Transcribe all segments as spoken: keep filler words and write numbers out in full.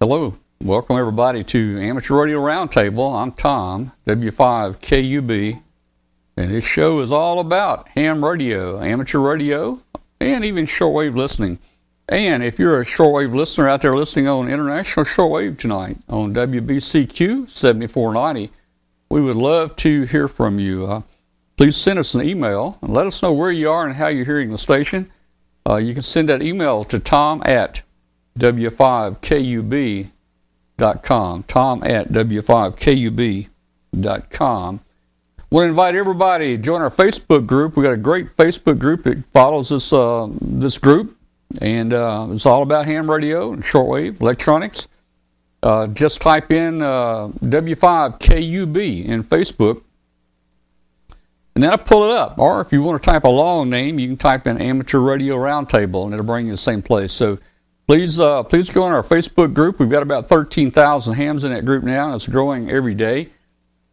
Hello, welcome everybody to Amateur Radio Roundtable. I'm Tom, W five K U B, and this show is all about ham radio, amateur radio, and even shortwave listening. And if you're a shortwave listener out there listening on International Shortwave tonight on W B C Q seventy-four ninety, we would love to hear from you. Uh, please send us an email and let us know where you are and how you're hearing the station. Uh, you can send that email to tom at W five K U B dot com. Tom at W five K U B dot com. I want to invite everybody to join our Facebook group. We've got a great Facebook group that follows this, uh, this group. And uh, it's all about ham radio and shortwave electronics. Uh, just type in uh, W five K U B in Facebook. And that'll pull it up. Or if you want to type a long name, you can type in Amateur Radio Roundtable, and it'll bring you to the same place. So Please uh, please go on our Facebook group. We've got about thirteen thousand hams in that group now. It's growing every day.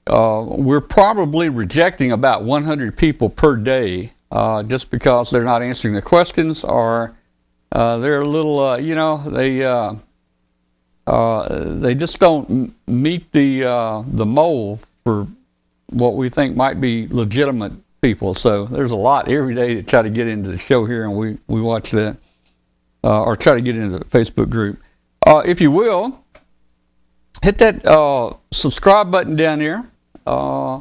Uh, we're probably rejecting about one hundred people per day uh, just because they're not answering the questions, or uh, they're a little, uh, you know, they uh, uh, they just don't meet the, uh, the mold for what we think might be legitimate people. So there's a lot every day that try to get into the show here, and we, we watch that. Uh, or try to get into the Facebook group. Uh, if you will, hit that uh, subscribe button down there. Uh,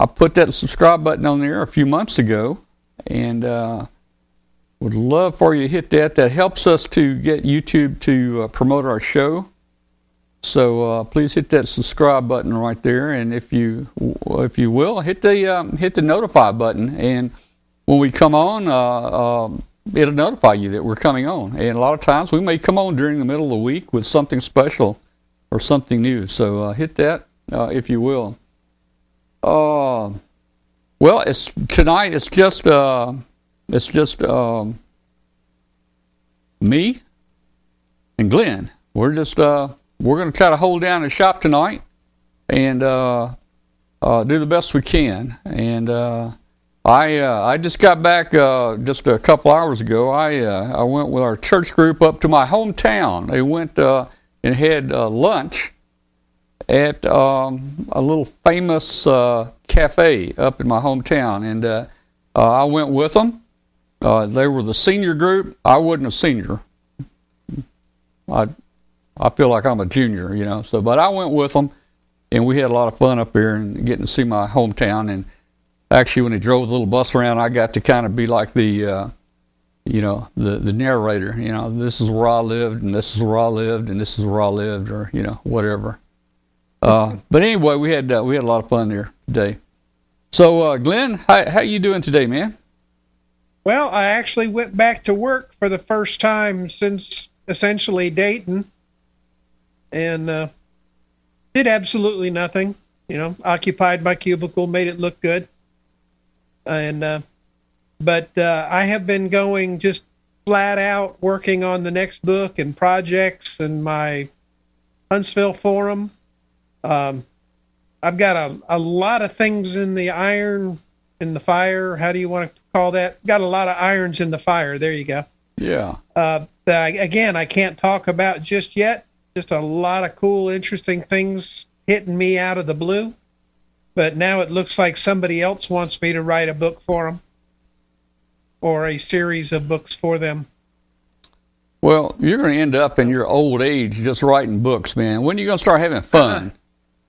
I put that subscribe button on there a few months ago, and uh, would love for you to hit that. That helps us to get YouTube to uh, promote our show. So uh, please hit that subscribe button right there, and if you if you will, hit the um, hit the notify button, and when we come on. Uh, uh, It'll notify you that we're coming on. And a lot of times we may come on during the middle of the week with something special or something new. So uh, hit that uh, if you will. Uh, well, it's tonight it's just uh, it's just um, me and Glenn. We're just uh, we're going to try to hold down the shop tonight and uh, uh, do the best we can. And uh, I uh, I just got back uh, just a couple hours ago. I uh, I went with our church group up to my hometown. They went uh, and had uh, lunch at um, a little famous uh, cafe up in my hometown, and uh, uh, I went with them. Uh, they were the senior group. I wasn't a senior. I I feel like I'm a junior, you know. So, but I went with them, and we had a lot of fun up there and getting to see my hometown. And actually, when he drove the little bus around, I got to kind of be like the, uh, you know, the, the narrator. You know, this is where I lived, and this is where I lived, and this is where I lived, or, you know, whatever. Uh, but anyway, we had uh, we had a lot of fun there today. So, uh, Glenn, how, how you doing today, man? Well, I actually went back to work for the first time since essentially Dayton, and uh, did absolutely nothing. You know, occupied my cubicle, made it look good. And uh, but uh, I have been going just flat out working on the next book and projects and my Huntsville forum. Um, I've got a, a lot of things in the iron, in the fire. How do you want to call that? Got a lot of irons in the fire. There you go. Yeah. Uh, I, again, I can't talk about just yet. Just a lot of cool, interesting things hitting me out of the blue. But now it looks like somebody else wants me to write a book for them, or a series of books for them. Well, you're going to end up in your old age just writing books, man. When are you going to start having fun?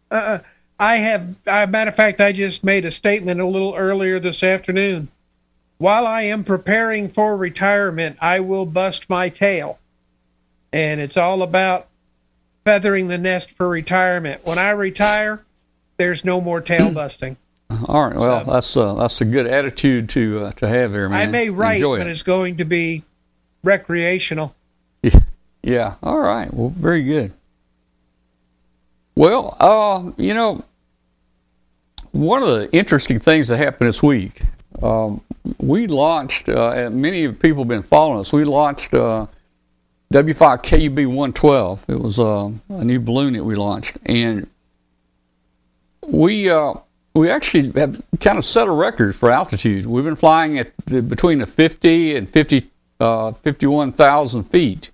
Uh, uh, I have, uh, matter of fact, I just made a statement a little earlier this afternoon. While I am preparing for retirement, I will bust my tail. And it's all about feathering the nest for retirement. When I retire, there's no more tail busting. All right. Well, um, that's uh, that's a good attitude to uh, to have there, man. I may write, Enjoy but it. It's going to be recreational. Yeah. yeah. All right. Well, very good. Well, uh, you know, one of the interesting things that happened this week, um, we launched, uh, and many people have been following us, we launched uh, W five K U B one twelve. It was uh, a new balloon that we launched. And We uh, we actually have kind of set a record for altitude. We've been flying at the, between the fifty and fifty, uh, fifty-one thousand feet,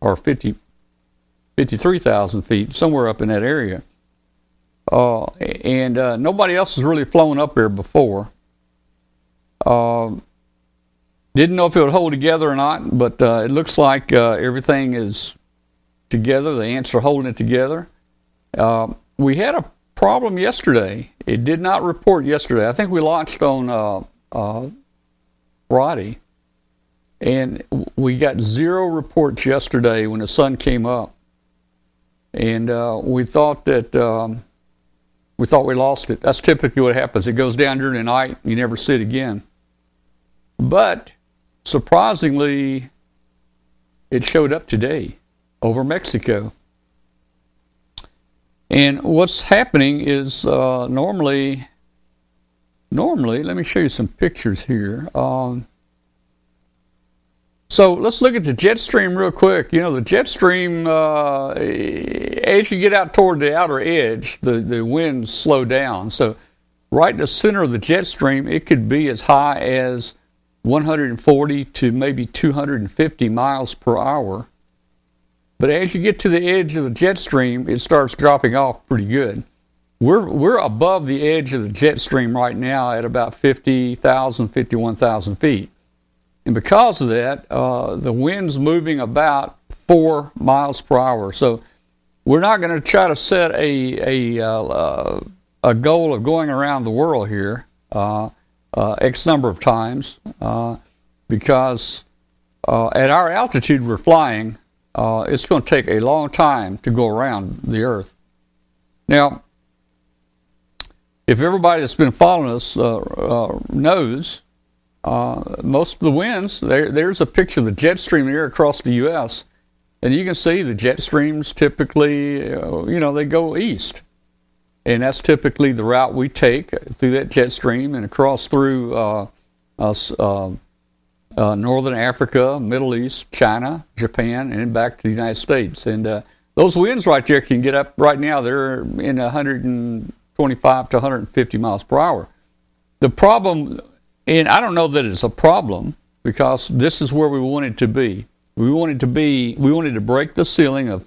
or fifty fifty-three thousand feet, somewhere up in that area. Uh, and uh, nobody else has really flown up here before. Uh, didn't know if it would hold together or not, but uh, it looks like uh, everything is together. The ants are holding it together. Uh, we had a problem yesterday. It did not report yesterday. I think we launched on uh, uh, Friday, and we got zero reports yesterday when the sun came up. And uh, we thought that um, we thought we lost it. That's typically what happens. It goes down during the night, and you never see it again. But surprisingly, it showed up today over Mexico. And what's happening is uh, normally, normally, let me show you some pictures here. Um, so let's look at the jet stream real quick. You know, the jet stream, uh, as you get out toward the outer edge, the, the winds slow down. So right in the center of the jet stream, it could be as high as one hundred forty to maybe two hundred fifty miles per hour. But as you get to the edge of the jet stream, it starts dropping off pretty good. We're we're above the edge of the jet stream right now at about fifty thousand, fifty-one thousand feet. And because of that, uh, the wind's moving about four miles per hour. So we're not going to try to set a, a, uh, a goal of going around the world here uh, uh, X number of times uh, because uh, at our altitude we're flying. Uh, it's going to take a long time to go around the Earth. Now, if everybody that's been following us uh, uh, knows, uh, most of the winds, there, there's a picture of the jet stream here across the U S, and you can see the jet streams typically, uh, you know, they go east. And that's typically the route we take through that jet stream and across through uh, us. Uh, Uh, Northern Africa, Middle East, China, Japan, and back to the United States. And uh, those winds right there can get up right now. They're in one hundred twenty-five to one hundred fifty miles per hour. The problem, and I don't know that it's a problem, because this is where we wanted to be. We wanted to be. We wanted to break the ceiling of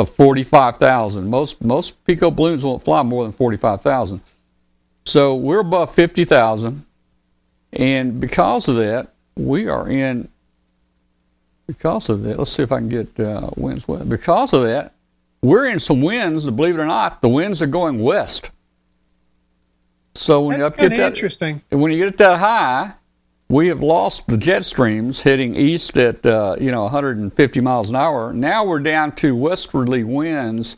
of forty-five thousand. Most most Pico balloons won't fly more than forty-five thousand. So we're above fifty thousand, and because of that. We are in, because of that, let's see if I can get uh, winds west. Because of that, we're in some winds, believe it or not, the winds are going west. So when you, get that, interesting. when you get that high, we have lost the jet streams heading east at, uh, you know, one hundred fifty miles an hour. Now we're down to westerly winds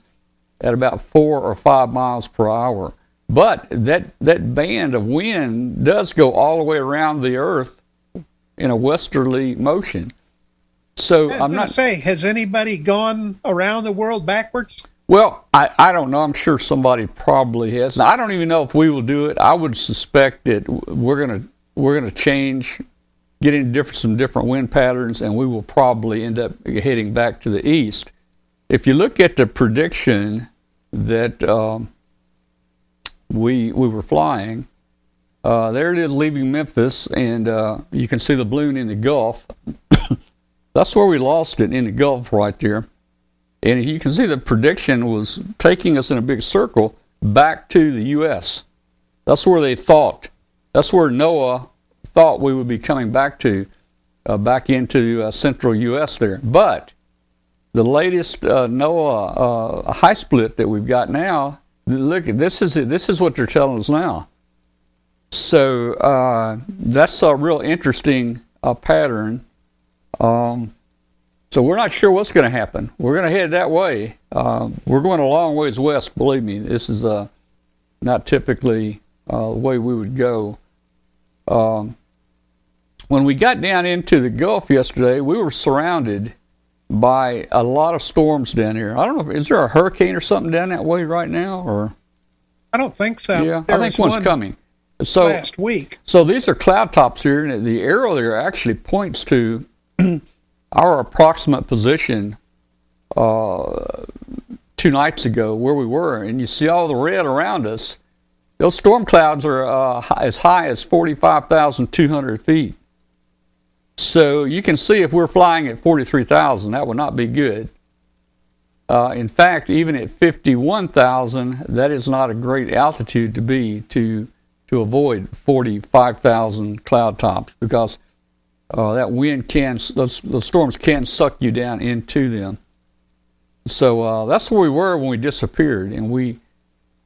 at about four or five miles per hour. But that, that band of wind does go all the way around the Earth in a westerly motion. So I'm not saying, has anybody gone around the world backwards? Well, I, I don't know. I'm sure somebody probably has. Now, I don't even know if we will do it. I would suspect that we're gonna we're gonna change, get into different, some different wind patterns, and we will probably end up heading back to the east. If you look at the prediction that um, we we were flying. Uh, there it is leaving Memphis, and uh, you can see the balloon in the Gulf. That's where we lost it, in the Gulf right there. And you can see the prediction was taking us in a big circle back to the U S. That's where they thought. That's where NOAA thought we would be coming back to, uh, back into uh, central U S there. But the latest uh, NOAA uh, high split that we've got now, look, this is this is what they're telling us now. So uh, that's a real interesting uh, pattern. Um, so we're not sure what's going to happen. We're going to head that way. Uh, we're going a long ways west, believe me. This is uh, not typically uh, the way we would go. Um, when we got down into the Gulf yesterday, we were surrounded by a lot of storms down here. I don't know, if, is there a hurricane or something down that way right now? Or I don't think so. Yeah, there I think one's one. coming. So, last week. So these are cloud tops here, and the arrow there actually points to our approximate position uh, two nights ago where we were, and you see all the red around us. Those storm clouds are uh, as high as forty-five thousand two hundred feet. So you can see if we're flying at forty-three thousand, that would not be good. Uh, in fact, even at fifty-one thousand, that is not a great altitude to be to to avoid forty-five thousand cloud tops, because uh, that wind can, those, those storms can suck you down into them. So uh, that's where we were when we disappeared, and we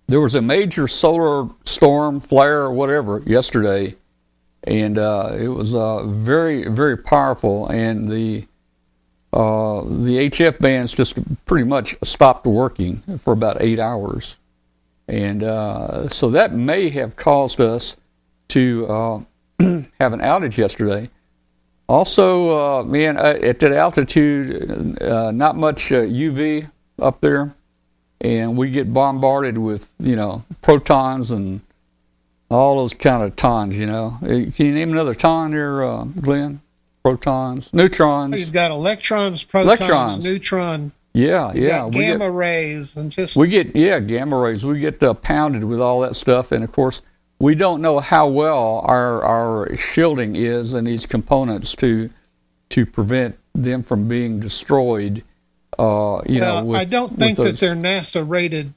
there was a major solar storm, flare, or whatever yesterday, and uh, it was uh, very, very powerful, and the Uh, the H F bands just pretty much stopped working for about eight hours. And uh, so that may have caused us to uh, have an outage yesterday. Also, uh, man, at that altitude, uh, not much uh, U V up there. And we get bombarded with, you know, protons and all those kind of tons, you know. Can you name another ton here, uh, Glenn? Protons, neutrons. You've got electrons, protons, electrons. neutron. Yeah, yeah. Got gamma we get, rays and just. We get yeah, gamma rays. We get uh, pounded with all that stuff, and of course, we don't know how well our our shielding is in these components to to prevent them from being destroyed. Uh, you well, know, with, I don't think that they're NASA rated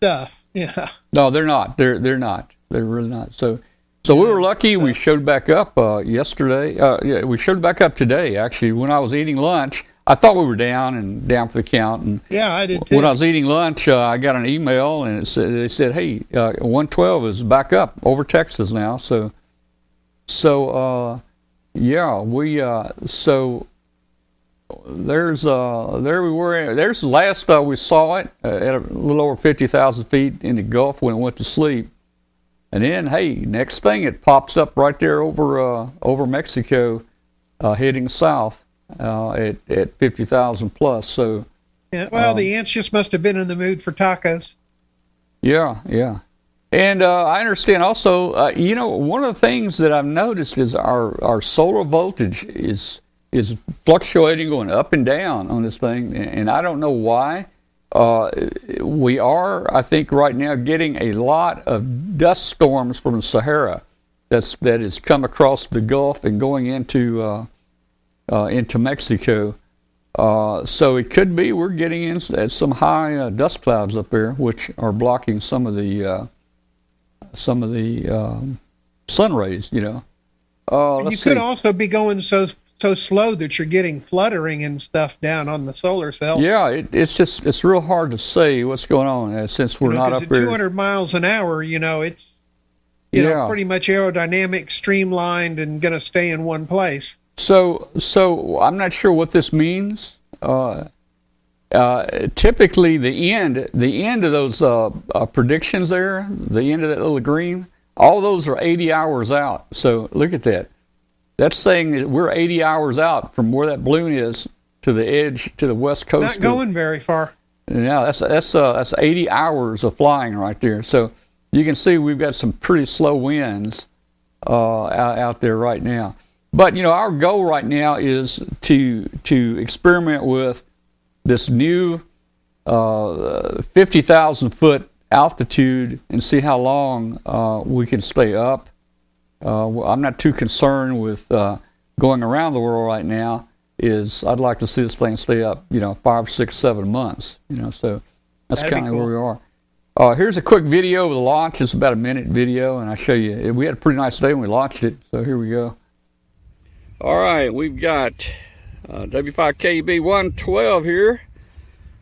stuff. Yeah. No, they're not. They're they're not. They're really not. So. So we were lucky. We showed back up uh, yesterday. Uh, yeah, we showed back up today, actually. When I was eating lunch, I thought we were down and down for the count. And yeah, I did too. When I was eating lunch, uh, I got an email, and it said, they said, hey, uh, one twelve is back up over Texas now. So, so uh, yeah, we uh, so there's uh, there we were. There's the last uh, we saw it uh, at a little over fifty thousand feet in the Gulf when it went to sleep. And then, hey, next thing, it pops up right there over uh, over Mexico, uh, heading south uh, at at fifty thousand plus. So, yeah, well, um, the ants just must have been in the mood for tacos. Yeah, yeah, and uh, I understand also. Uh, you know, one of the things that I've noticed is our, our solar voltage is is fluctuating, going up and down on this thing, and I don't know why. Uh, we are, I think, right now getting a lot of dust storms from the Sahara that's, that has come across the Gulf and going into uh, uh, into Mexico. Uh, so it could be we're getting in at some high uh, dust clouds up there, which are blocking some of the uh, some of the um, sun rays. You know, uh, and you could see. Also be going so. so slow that you're getting fluttering and stuff down on the solar cells. Yeah, it, it's just, it's real hard to say what's going on uh, since we're you know, not up at here. two hundred miles an hour, you know, it's, you yeah. know, pretty much aerodynamic, streamlined, and going to stay in one place. So, so I'm not sure what this means. Uh, uh, typically the end, the end of those uh, uh, predictions there, the end of that little green, all those are eighty hours out. So look at that. That's saying that we're eighty hours out from where that balloon is to the edge, to the west coast. Not going very far. Yeah, that's that's uh, that's eighty hours of flying right there. So you can see we've got some pretty slow winds uh, out, out there right now. But, you know, our goal right now is to to experiment with this new uh, fifty thousand foot altitude and see how long uh, we can stay up. Uh, well, I'm not too concerned with uh, going around the world right now. Is I'd like to see this thing stay up, you know, five, six, seven months. You know, so that's kind of cool. Where we are. Uh, here's a quick video of the launch. It's about a minute video, and I show you. We had a pretty nice day when we launched it, so here we go. All right, we've got uh, W five K U B one twelve here.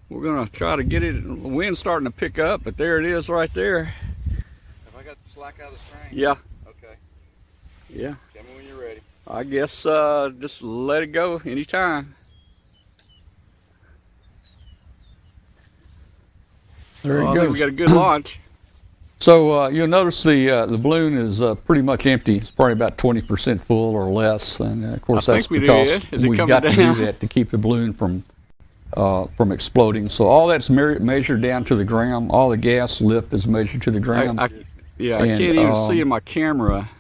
We're gonna try to get it. The wind's starting to pick up, but there it is, right there. Have I got the slack out of the string? Yeah. Yeah. Tell me when you're ready. I guess uh, just let it go anytime. There it oh, goes. We got a good launch. So uh, you'll notice the uh, the balloon is uh, pretty much empty. It's probably about twenty percent full or less, and uh, of course I that's we because we've got down? to do that to keep the balloon from uh, from exploding. So all that's me- measured down to the gram. All the gas lift is measured to the gram. I, I, yeah, and, I can't even um, see in my camera.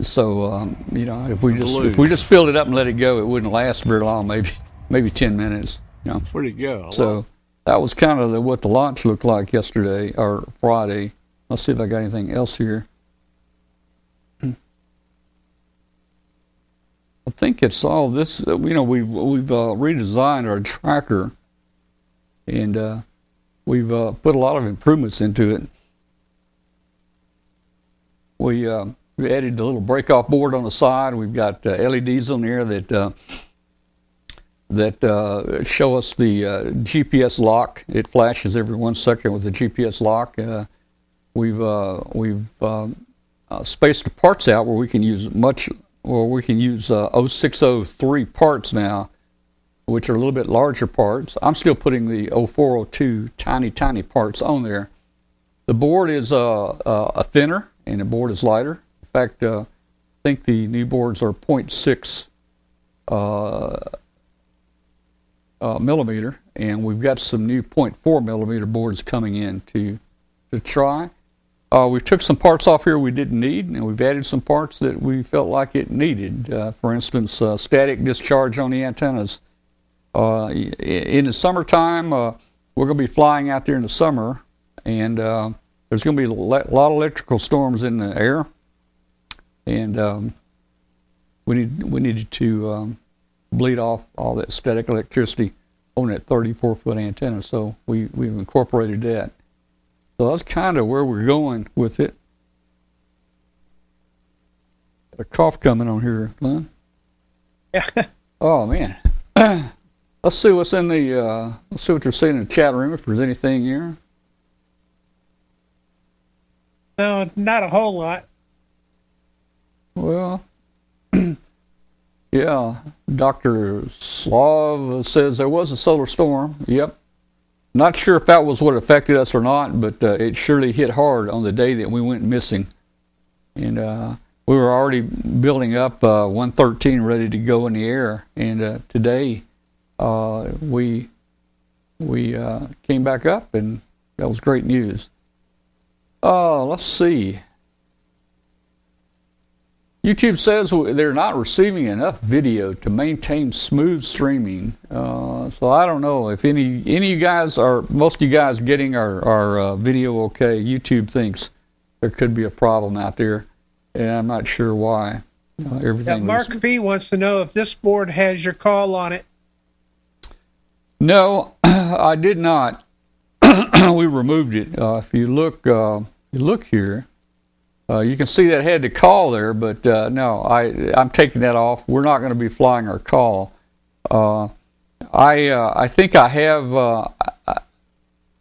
So um, you know, if we just if we just filled it up and let it go, it wouldn't last very long. Maybe maybe ten minutes. You know. Where'd it go? So that was kind of the, what the launch looked like yesterday or Friday. Let's see if I got anything else here. I think it's all this. You know, we've we've uh, redesigned our tracker and uh, we've uh, put a lot of improvements into it. We, uh, we added a little break-off board on the side. We've got uh, L E Ds on there that uh, that uh, show us the uh, G P S lock. It flashes every one second with the G P S lock. Uh, we've uh, we've um, uh, spaced the parts out where we can use much, or we can use uh, oh six oh three parts now, which are a little bit larger parts. I'm still putting the oh four oh two tiny, tiny parts on there. The board is uh, uh, a thinner, and the board is lighter. In fact, uh, I think the new boards are point six uh, uh, millimeter, and we've got some new point four millimeter boards coming in to to try. Uh, we took some parts off here we didn't need, and we've added some parts that we felt like it needed. Uh, for instance, uh, static discharge on the antennas. Uh, in the summertime, uh, we're going to be flying out there in the summer, and uh, there's going to be a lot of electrical storms in the air, and um, we need we needed to um, bleed off all that static electricity on that thirty-four foot antenna. So we we've incorporated that. So that's kind of where we're going with it. Got a cough coming on here, Glenn. Yeah. Oh man. Let's see what's in the. Uh, let's see what you're seeing in the chat room. If there's anything here. No, not a whole lot. Well, yeah. Doctor Slav says there was a solar storm. Yep. Not sure if that was what affected us or not, but uh, it surely hit hard on the day that we went missing. And uh, we were already building up uh, one thirteen ready to go in the air. And uh, today uh, we we uh, came back up, and that was great news. Uh, let's see. YouTube says they're not receiving enough video to maintain smooth streaming. Uh, so I don't know if any any of you guys are, most of you guys getting our, our uh, video okay. YouTube thinks there could be a problem out there, and I'm not sure why. Uh, everything. Now, Mark was... B wants to know if this board has your call on it. No, I did not. We removed it. Uh, if you look, uh, you look here. Uh, you can see that had the call there, but uh, no, I, I'm taking that off. We're not going to be flying our call. Uh, I uh, I think I have uh,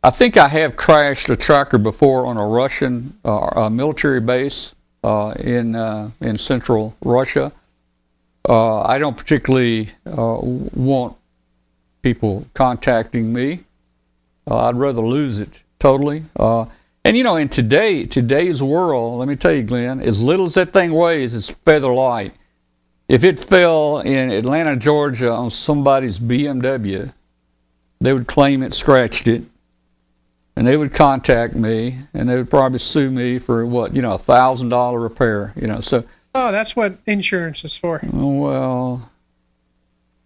I think I have crashed a tracker before on a Russian uh, a military base uh, in uh, in central Russia. Uh, I don't particularly uh, want people contacting me. Uh, I'd rather lose it totally. Uh, And, you know, in today today's world, let me tell you, Glenn, as little as that thing weighs, it's feather light. If it fell in Atlanta, Georgia on somebody's B M W, they would claim it scratched it, and they would contact me, and they would probably sue me for, what, you know, a one thousand dollar repair, you know. So, oh, that's what insurance is for. Well...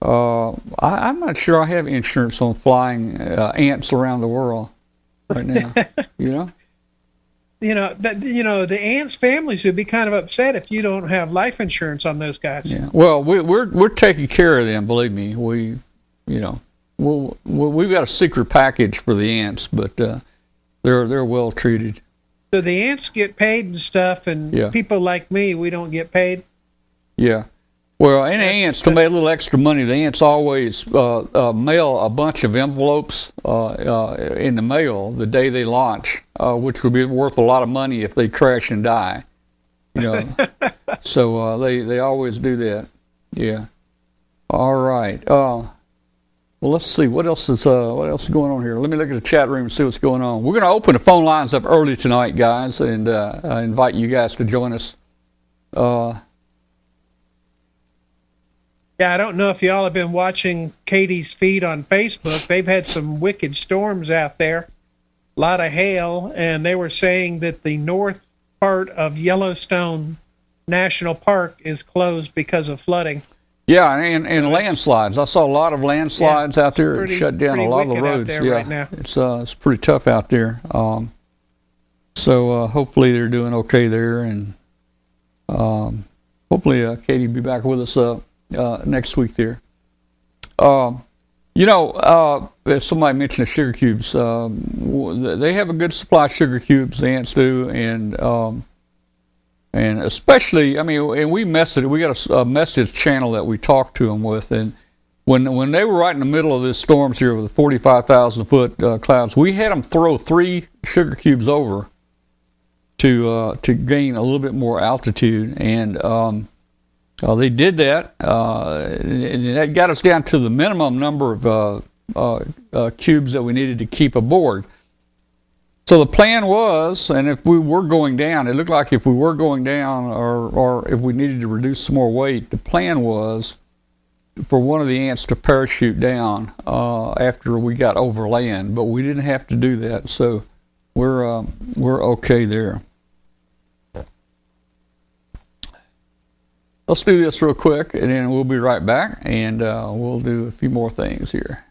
Uh, I, I'm not sure I have insurance on flying uh, ants around the world right now. You know, you know that you know the ants' families would be kind of upset if you don't have life insurance on those guys. Yeah. Well, we, we're we're taking care of them. Believe me, we, you know, we'll, we we've got a secret package for the ants, but uh, they're they're well treated. So the ants get paid and stuff, and yeah. People like me, we don't get paid. Yeah. Well, and ants, to make a little extra money, the ants always uh, uh, mail a bunch of envelopes uh, uh, in the mail the day they launch, uh, which would be worth a lot of money if they crash and die. You know, so uh, they they always do that. Yeah. All right. Uh, well, let's see what else is uh, what else is going on here. Let me look at the chat room and see what's going on. We're going to open the phone lines up early tonight, guys, and uh, I invite you guys to join us. Uh, Yeah, I don't know if y'all have been watching Katie's feed on Facebook. They've had some wicked storms out there, a lot of hail, and they were saying that the north part of Yellowstone National Park is closed because of flooding. Yeah, and, and landslides. I saw a lot of landslides yeah, out there. Pretty, it shut down a lot of the roads. Yeah, right now. It's, uh, it's pretty tough out there. Um, so uh, hopefully they're doing okay there, and um, hopefully uh, Katie will be back with us uh, Uh, next week there. Um, you know, uh, Somebody mentioned the sugar cubes. Um, they have a good supply of sugar cubes, the ants do, and um, and especially, I mean, and we messaged, we got a, a message channel that we talked to them with, and when when they were right in the middle of this storms here with the forty-five thousand foot uh, clouds, we had them throw three sugar cubes over to uh, to gain a little bit more altitude, and um, uh, they did that, uh, and that got us down to the minimum number of uh, Uh, uh, cubes that we needed to keep aboard. So the plan was, and if we were going down, it looked like if we were going down or, or if we needed to reduce some more weight, the plan was for one of the ants to parachute down uh, after we got over land, but we didn't have to do that, so we're uh, we're okay there. Let's do this real quick, and then we'll be right back, and uh, we'll do a few more things here.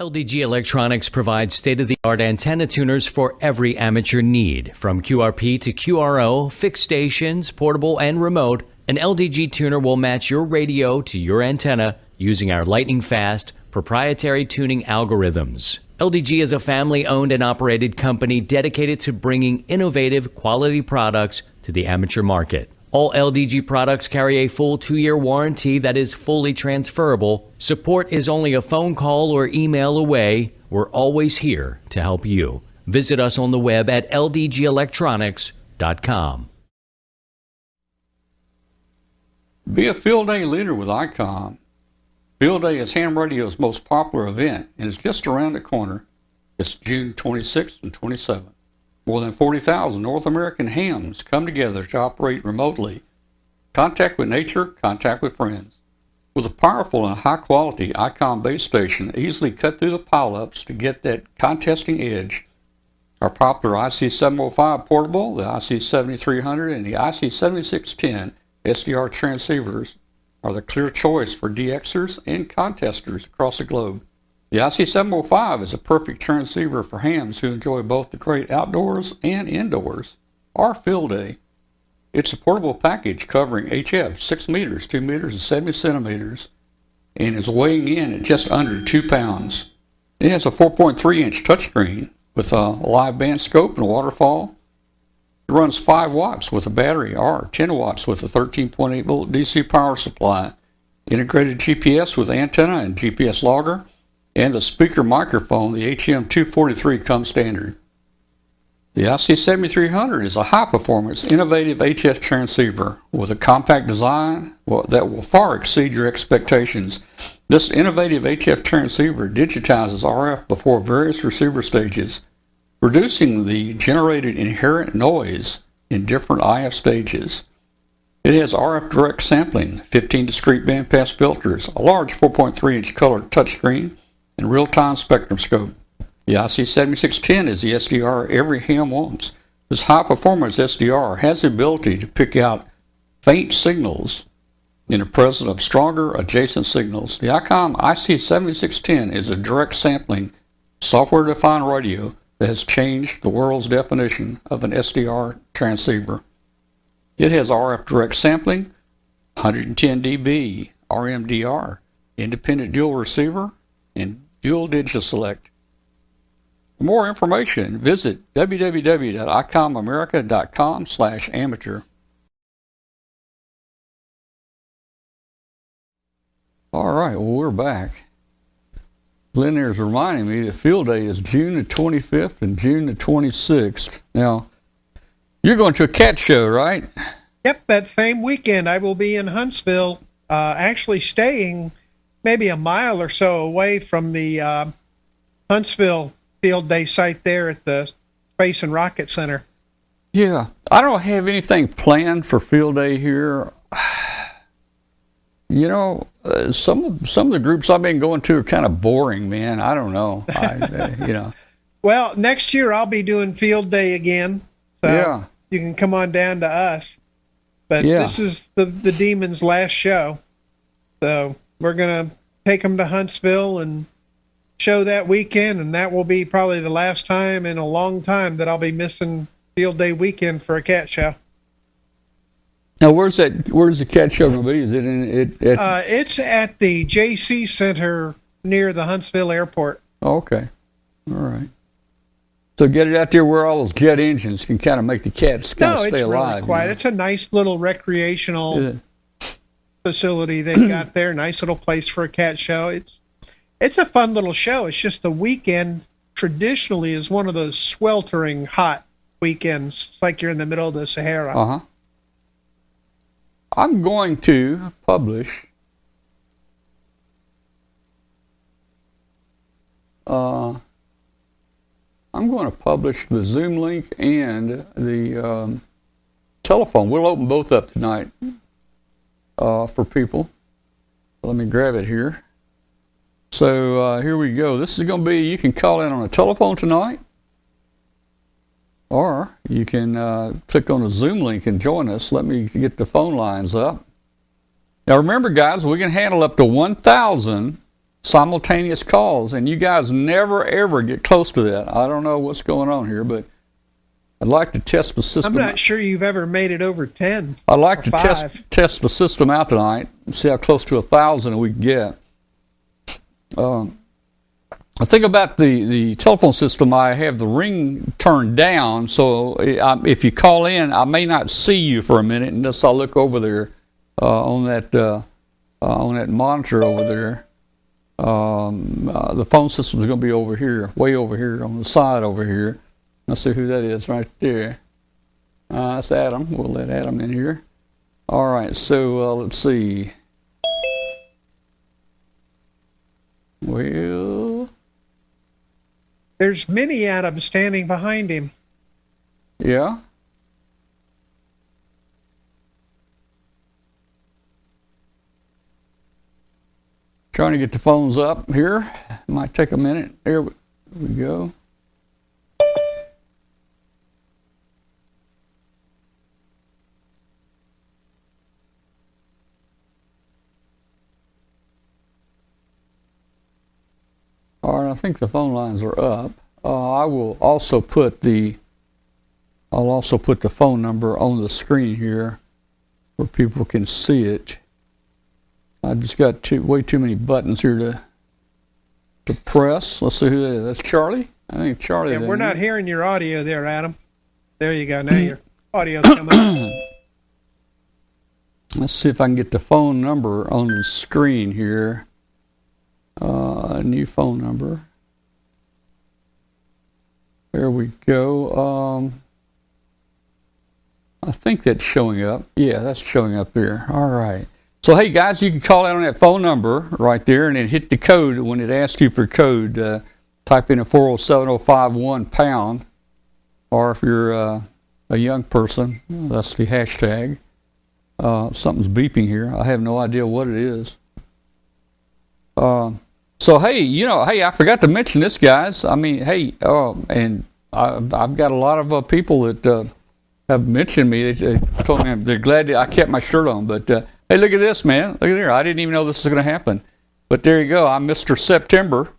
L D G Electronics provides state-of-the-art antenna tuners for every amateur need. From Q R P to Q R O, fixed stations, portable and remote, an L D G tuner will match your radio to your antenna using our lightning-fast, proprietary tuning algorithms. L D G is a family-owned and operated company dedicated to bringing innovative, quality products to the amateur market. All L D G products carry a full two-year warranty that is fully transferable. Support is only a phone call or email away. We're always here to help you. Visit us on the web at L D G electronics dot com. Be a Field Day leader with I COM. Field Day is ham radio's most popular event, and it's just around the corner. It's June twenty-sixth and twenty-seventh. More than forty thousand North American hams come together to operate remotely. Contact with nature, contact with friends. With a powerful and high-quality I COM base station, easily cut through the pileups to get that contesting edge. Our popular I C seven oh five portable, the I C seventy-three hundred, and the I C seventy-six ten S D R transceivers are the clear choice for DXers and contesters across the globe. The I C seven oh five is a perfect transceiver for hams who enjoy both the great outdoors and indoors, or field day. It's a portable package covering H F six meters, two meters, and seventy centimeters, and is weighing in at just under two pounds. It has a four point three inch touchscreen with a live band scope and waterfall. It runs five watts with a battery or ten watts with a thirteen point eight volt D C power supply. Integrated G P S with antenna and G P S logger. And the speaker microphone, the H M two forty-three, comes standard. The I C seventy-three hundred is a high-performance, innovative H F transceiver with a compact design that will far exceed your expectations. This innovative H F transceiver digitizes R F before various receiver stages, reducing the generated inherent noise in different I F stages. It has R F direct sampling, fifteen discrete bandpass filters, a large four point three inch colored touchscreen, and real-time spectrum scope. The I C seventy-six ten is the S D R every ham wants. This high-performance S D R has the ability to pick out faint signals in the presence of stronger adjacent signals. The I COM I C seventy-six ten is a direct sampling, software-defined radio that has changed the world's definition of an S D R transceiver. It has R F direct sampling, one hundred ten D B, R M D R, independent dual receiver, and dual digit select. For more information, visit w w w dot I com america dot com slash amateur. All right, well, we're back. Glenn there is reminding me that Field Day is June the twenty-fifth and June the twenty-sixth. Now, you're going to a cat show, right? Yep, that same weekend I will be in Huntsville, uh, actually staying maybe a mile or so away from the uh, Huntsville Field Day site there at the Space and Rocket Center. Yeah. I don't have anything planned for Field Day here. You know, uh, some, of, some of the groups I've been going to are kind of boring, man. I don't know. I, uh, you know. Well, next year I'll be doing Field Day again. So yeah. You can come on down to us. But yeah. This is the, the Demon's last show. So we're going to take them to Huntsville and show that weekend, and that will be probably the last time in a long time that I'll be missing Field Day weekend for a cat show. Now, where's that? Where's the cat show going to be? Is it in it? At, uh, it's at the J C Center near the Huntsville airport. Okay. All right. So get it out there where all those jet engines can kind of make the cats kind no, of stay alive. No, it's really quiet. You know? It's a nice little recreational yeah. facility they've got there. Nice little place for a cat show. It's it's a fun little show. It's just the weekend traditionally is one of those sweltering hot weekends. It's like you're in the middle of the Sahara. Uh-huh. I'm going to publish uh I'm going to publish the Zoom link and the um, telephone. We'll open both up tonight uh, for people. Let me grab it here. So uh, here we go. This is going to be, you can call in on a telephone tonight, or you can uh, click on the Zoom link and join us. Let me get the phone lines up. Now remember, guys, we can handle up to one thousand simultaneous calls, and you guys never ever get close to that. I don't know what's going on here, but I'd like to test the system. I'm not sure you've ever made it over ten. I'd like to test test the system out tonight and see how close to a thousand we can get. Um, I think about the the telephone system. I have the ring turned down, so I, if you call in, I may not see you for a minute unless I look over there uh, on that uh, uh, on that monitor over there. Um, uh, the phone system is going to be over here, way over here, on the side over here. Let's see who that is right there. Uh, that's Adam. We'll let Adam in here. All right, so uh, let's see. Well. There's mini Adam standing behind him. Yeah. Trying to get the phones up here. Might take a minute. There we go. All right, I think the phone lines are up. Uh, I will also put the I'll also put the phone number on the screen here where people can see it. I've just got too, way too many buttons here to to press. Let's see who that is. That's Charlie? I think Charlie. Yeah, we're not here. Hearing your audio there, Adam. There you go. Now your audio's coming up. Let's see if I can get the phone number on the screen here. Uh, new phone number. There we go. Um, I think that's showing up. Yeah, that's showing up there. All right. So, hey, guys, you can call out on that phone number right there and then hit the code. When it asks you for code, uh, type in a four oh seven oh five one pound. Or if you're uh, a young person, that's the hashtag. Uh, something's beeping here. I have no idea what it is. Uh, so, hey, you know, hey, I forgot to mention this, guys. I mean, hey, uh, and I, I've got a lot of uh, people that uh, have mentioned me. They, they told me they're glad that I kept my shirt on, but... Uh, hey, look at this, man. Look at here. I didn't even know this was going to happen. But there you go. I'm Mister September.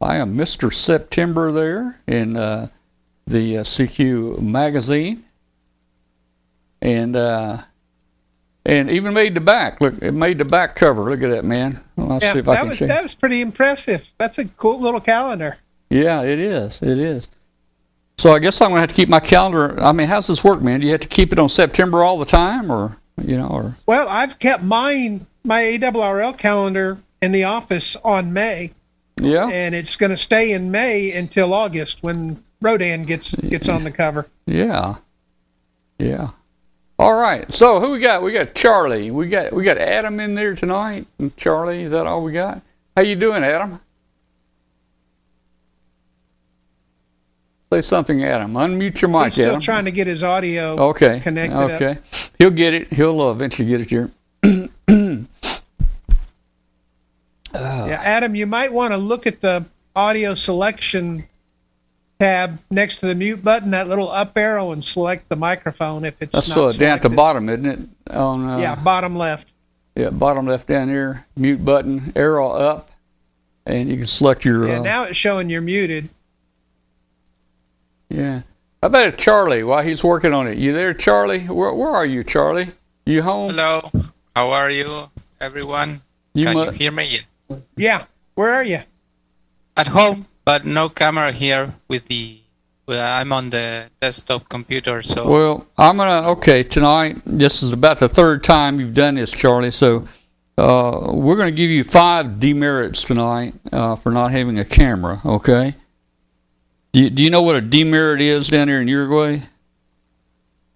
I am Mister September there in uh, the uh, C Q magazine. And uh, and even made the back. Look, it made the back cover. Look at that, man. Well, I'll yeah, see if I can was, change. That was pretty impressive. That's a cool little calendar. Yeah, it is. It is. So I guess I'm going to have to keep my calendar. I mean, how's this work, man? Do you have to keep it on September all the time, or... You know, or well, I've kept mine, my A R R L calendar in the office on May. Yeah. And it's going to stay in May until August when Rodan gets gets on the cover. Yeah. Yeah. All right. So who we got? We got Charlie. We got we got Adam in there tonight. And Charlie, is that all we got? How you doing, Adam? Say something, Adam. Unmute your mic, Adam. He's still trying to get his audio okay. connected Okay. up. He'll get it. He'll uh, eventually get it here. uh, yeah, Adam, you might want to look at the audio selection tab next to the mute button, that little up arrow, and select the microphone if it's That's not selected. That's down at the bottom, isn't it? On, uh, yeah, bottom left. Yeah, bottom left down here. Mute button, arrow up, and you can select your... Yeah, uh, now it's showing you're muted. Yeah. How about Charlie while he's working on it? You there, Charlie? Where, where are you, Charlie? You home? Hello. How are you, everyone? You Can mu- you hear me? Yeah. Where are you? At home, but no camera here with the... Well, I'm on the desktop computer, so... Well, I'm going to... Okay, tonight, this is about the third time you've done this, Charlie, so uh, we're going to give you five demerits tonight uh, for not having a camera, okay? Do you, do you know what a demerit is down here in Uruguay?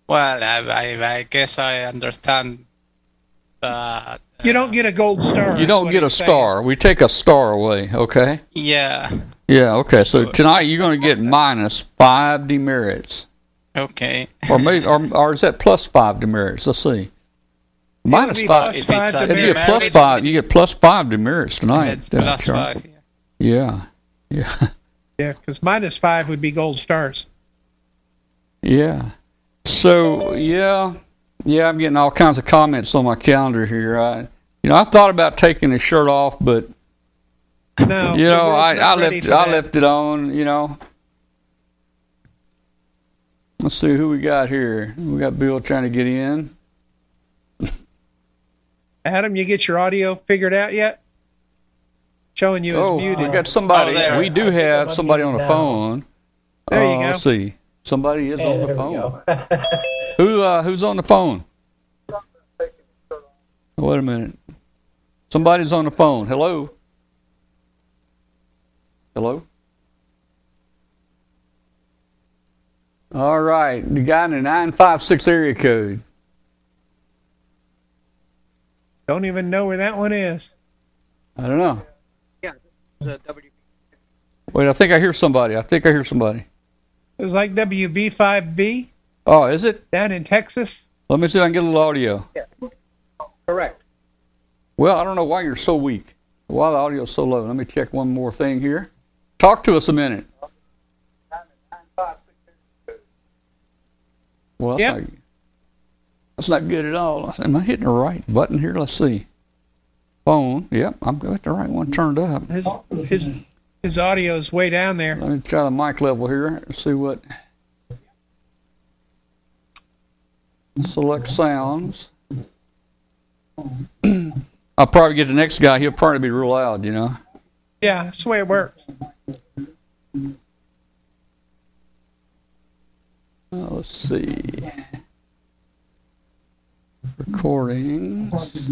Well, I, I, I guess I understand, but... You don't get a gold star. You don't get a star. We take a star away, okay? Yeah. Yeah, okay. So tonight you're going to get minus five demerits. Okay. Or maybe, or, or is that plus five demerits? Let's see. Minus five. If you get plus five, you get plus five demerits tonight. It's plus five. Yeah. Yeah. Yeah, because minus five would be gold stars. Yeah. So, yeah. Yeah, I'm getting all kinds of comments on my calendar here. I, you know, I thought about taking the shirt off, but no, you know, I, I left I left it on. You know, let's see who we got here. We got Bill trying to get in. Adam, you get your audio figured out yet? Showing you. Oh, muted. We got somebody. Oh, we do have somebody on the phone. There you uh, go. Let's see. Somebody is hey, on the phone. Who uh, who's on the phone? Wait a minute. Somebody's on the phone. Hello? Hello? All right. The guy in the nine five six area code. Don't even know where that one is. I don't know. Yeah. Wait, I think I hear somebody. I think I hear somebody. It was like W B five B. Oh, is it? Down in Texas? Let me see if I can get a little audio. Yeah. Correct. Well, I don't know why you're so weak. Why the audio is so low. Let me check one more thing here. Talk to us a minute. Well, that's, yep. not, that's not good at all. Am I hitting the right button here? Let's see. Phone. Yep, I've got the right one turned up. His, his, his audio is way down there. Let me try the mic level here. Let's see what... Select sounds. I'll probably get the next guy. He'll probably be real loud, you know. Yeah, that's the way it works. Well, let's see. Recordings.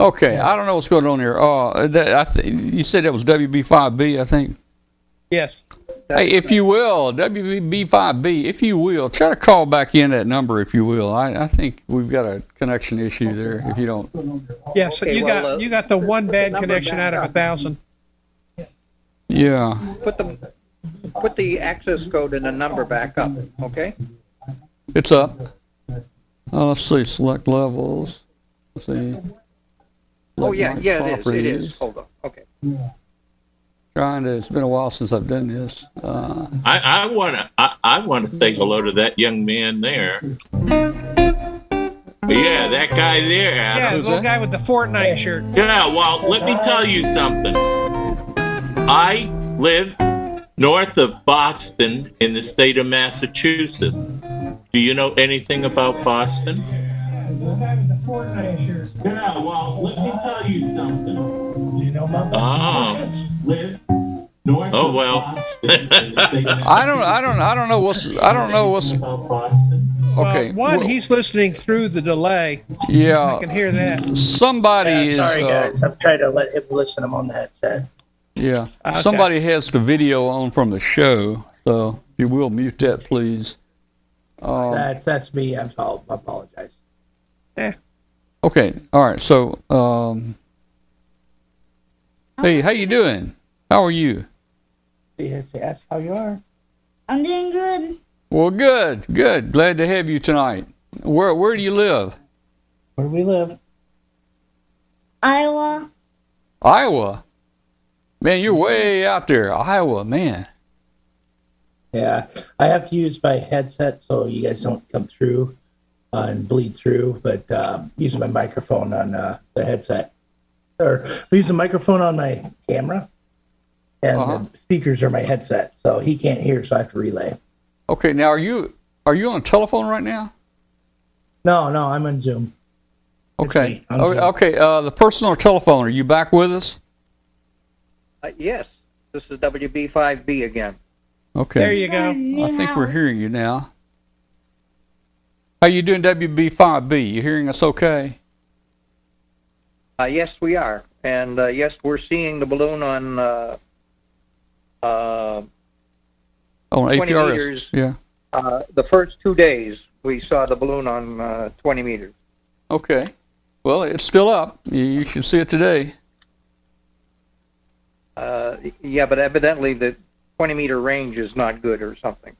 Okay, I don't know what's going on here. Uh, that, I th- you said that was W B five B, I think. Yes. Hey, if you will, W B five B, if you will, try to call back in that number, if you will. I, I think we've got a connection issue there, if you don't. Yeah, so okay, you, well, got, uh, you got the one bad the connection out of a thousand. Yeah. Put the, put the access code and the number back up, okay? It's up. Uh, let's see, select levels. Let's see. Like oh, yeah, yeah, it is, it is. Hold on, okay. Trying to, it's been a while since I've done this. Uh, I, I want to I, I wanna say hello to that young man there. Yeah, that guy there, Adam. Yeah, the little guy with the Fortnite shirt. Yeah, well, let me tell you something. I live north of Boston in the state of Massachusetts. Do you know anything about Boston? Yeah, well, let me tell you something. Do you know about Massachusetts? Oh. Live north oh well. I don't, I don't, I don't know what's, I don't know what's. Okay. Uh, one, well, he's listening through the delay. Yeah, I can hear that. Somebody yeah, is. Sorry, guys, uh, I'm trying to let him listen. I'm on the headset. Yeah, okay. Somebody has the video on from the show, so if you will mute that, please. Um, that's that's me. I'm sorry. I apologize. Yeah. Okay, all right, so, um, hey, how you doing? How are you? Yes, ask how you are. I'm doing good. Well, good, good. Glad to have you tonight. Where where do you live? Where do we live? Iowa. Iowa? Man, you're way out there. Iowa, man. Yeah, I have to use my headset so you guys don't come through. Uh, and bleed through, but um, using my microphone on uh, the headset, or using the microphone on my camera. and uh-huh. the speakers are my headset, so he can't hear, so I have to relay. Okay, now are you are you on telephone right now? No, no, I'm on Zoom. Okay, on Zoom. Okay. Uh, the personal telephone, are you back with us? Uh, yes, this is W B five B again. Okay, there you go. I think we're hearing you now. How you doing, W B five B? You hearing us okay? Uh, yes, we are. And, uh, yes, we're seeing the balloon on uh, uh, oh, twenty meters. Yeah. Uh, the first two days, we saw the balloon on uh, twenty meters. Okay. Well, it's still up. You, you should see it today. Uh, yeah, but evidently the twenty-meter range is not good or something.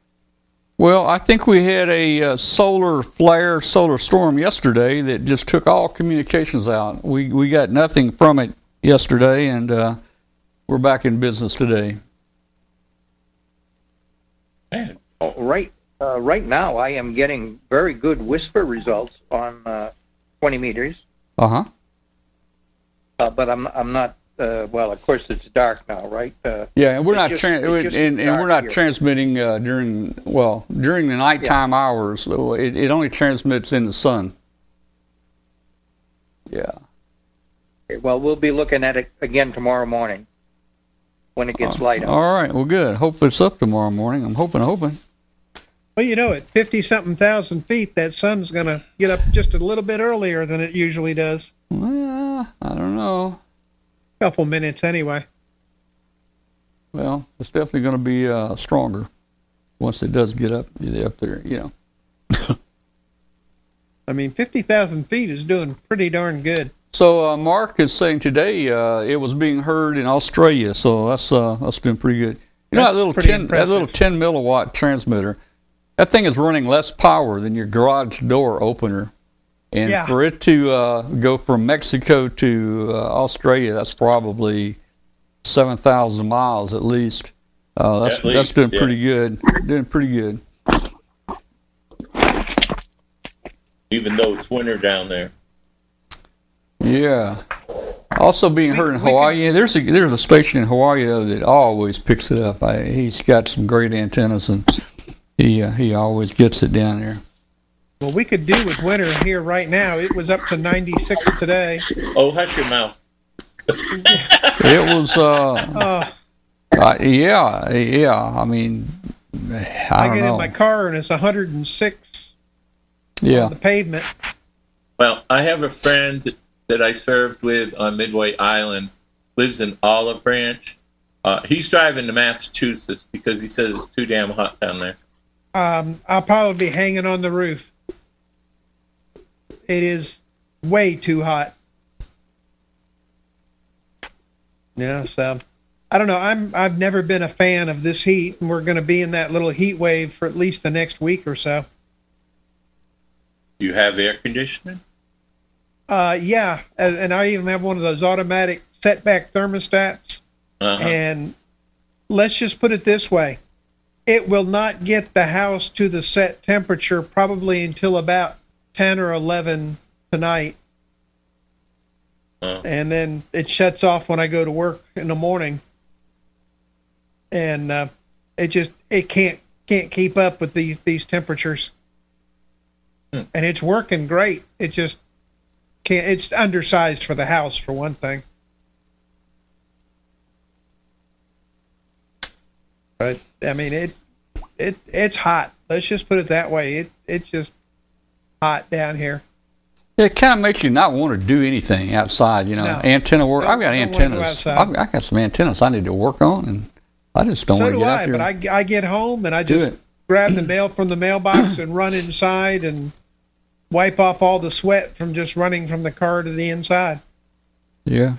Well, I think we had a uh, solar flare, solar storm yesterday that just took all communications out. We we got nothing from it yesterday, and uh, we're back in business today. Oh, right, uh, right now, I am getting very good whisper results on uh, twenty meters. Uh-huh. Uh, but I'm I'm not. Uh, well, of course, it's dark now, right? Uh, yeah, and we're not just, tra- it, and, and we're not here. transmitting uh, during well during the nighttime yeah. hours. So it, it only transmits in the sun. Yeah. Okay, well, we'll be looking at it again tomorrow morning when it gets uh, light up. All right. Well, good. Hopefully, it's up tomorrow morning. I'm hoping, hoping. Well, you know, at fifty something thousand feet, that sun's going to get up just a little bit earlier than it usually does. Well, I don't know. Couple minutes anyway. Well, it's definitely going to be uh, stronger once it does get up up there, you know. I mean, fifty thousand feet is doing pretty darn good. So uh, Mark is saying today uh, it was being heard in Australia, so that's uh, that's doing pretty good. You know, that little ten impressive. that little ten milliwatt transmitter, that thing is running less power than your garage door opener. And yeah. for it to uh, go from Mexico to uh, Australia, that's probably seven thousand miles at least. Uh, that's at least, that's doing yeah. pretty good. Doing pretty good. Even though it's winter down there. Yeah. Also being heard in Hawaii. There's a there's a station in Hawaii though that always picks it up. I, he's got some great antennas, and he uh, he always gets it down there. Well, we could do with winter here right now. It was up to ninety-six today. Oh, hush your mouth. It was, uh, uh, uh, yeah, yeah. I mean, I, I don't get know. in my car and it's one hundred six yeah. on the pavement. Well, I have a friend that I served with on Midway Island, lives in Olive Branch. Uh, he's driving to Massachusetts because he says it's too damn hot down there. Um, I'll probably be hanging on the roof. It is way too hot. Yeah, so I don't know. I'm I've never been a fan of this heat, and we're going to be in that little heat wave for at least the next week or so. You have air conditioning? Uh, yeah, and I even have one of those automatic setback thermostats. Uh-huh. And let's just put it this way: it will not get the house to the set temperature probably until about ten or eleven tonight. Oh. And then it shuts off when I go to work in the morning. And uh, it just it can't can't keep up with these these temperatures. Hmm. And it's working great. It just can't. It's undersized for the house, for one thing. But I mean, it it it's hot. Let's just put it that way. It it's just hot down here. It kind of makes you not want to do anything outside, you know. No. Antenna work. I've got antennas. I've, I got some antennas I need to work on, and I just don't so want to do get I, out there. But I, I get home and I just grab the mail from the mailbox and run inside and wipe off all the sweat from just running from the car to the inside. Yeah.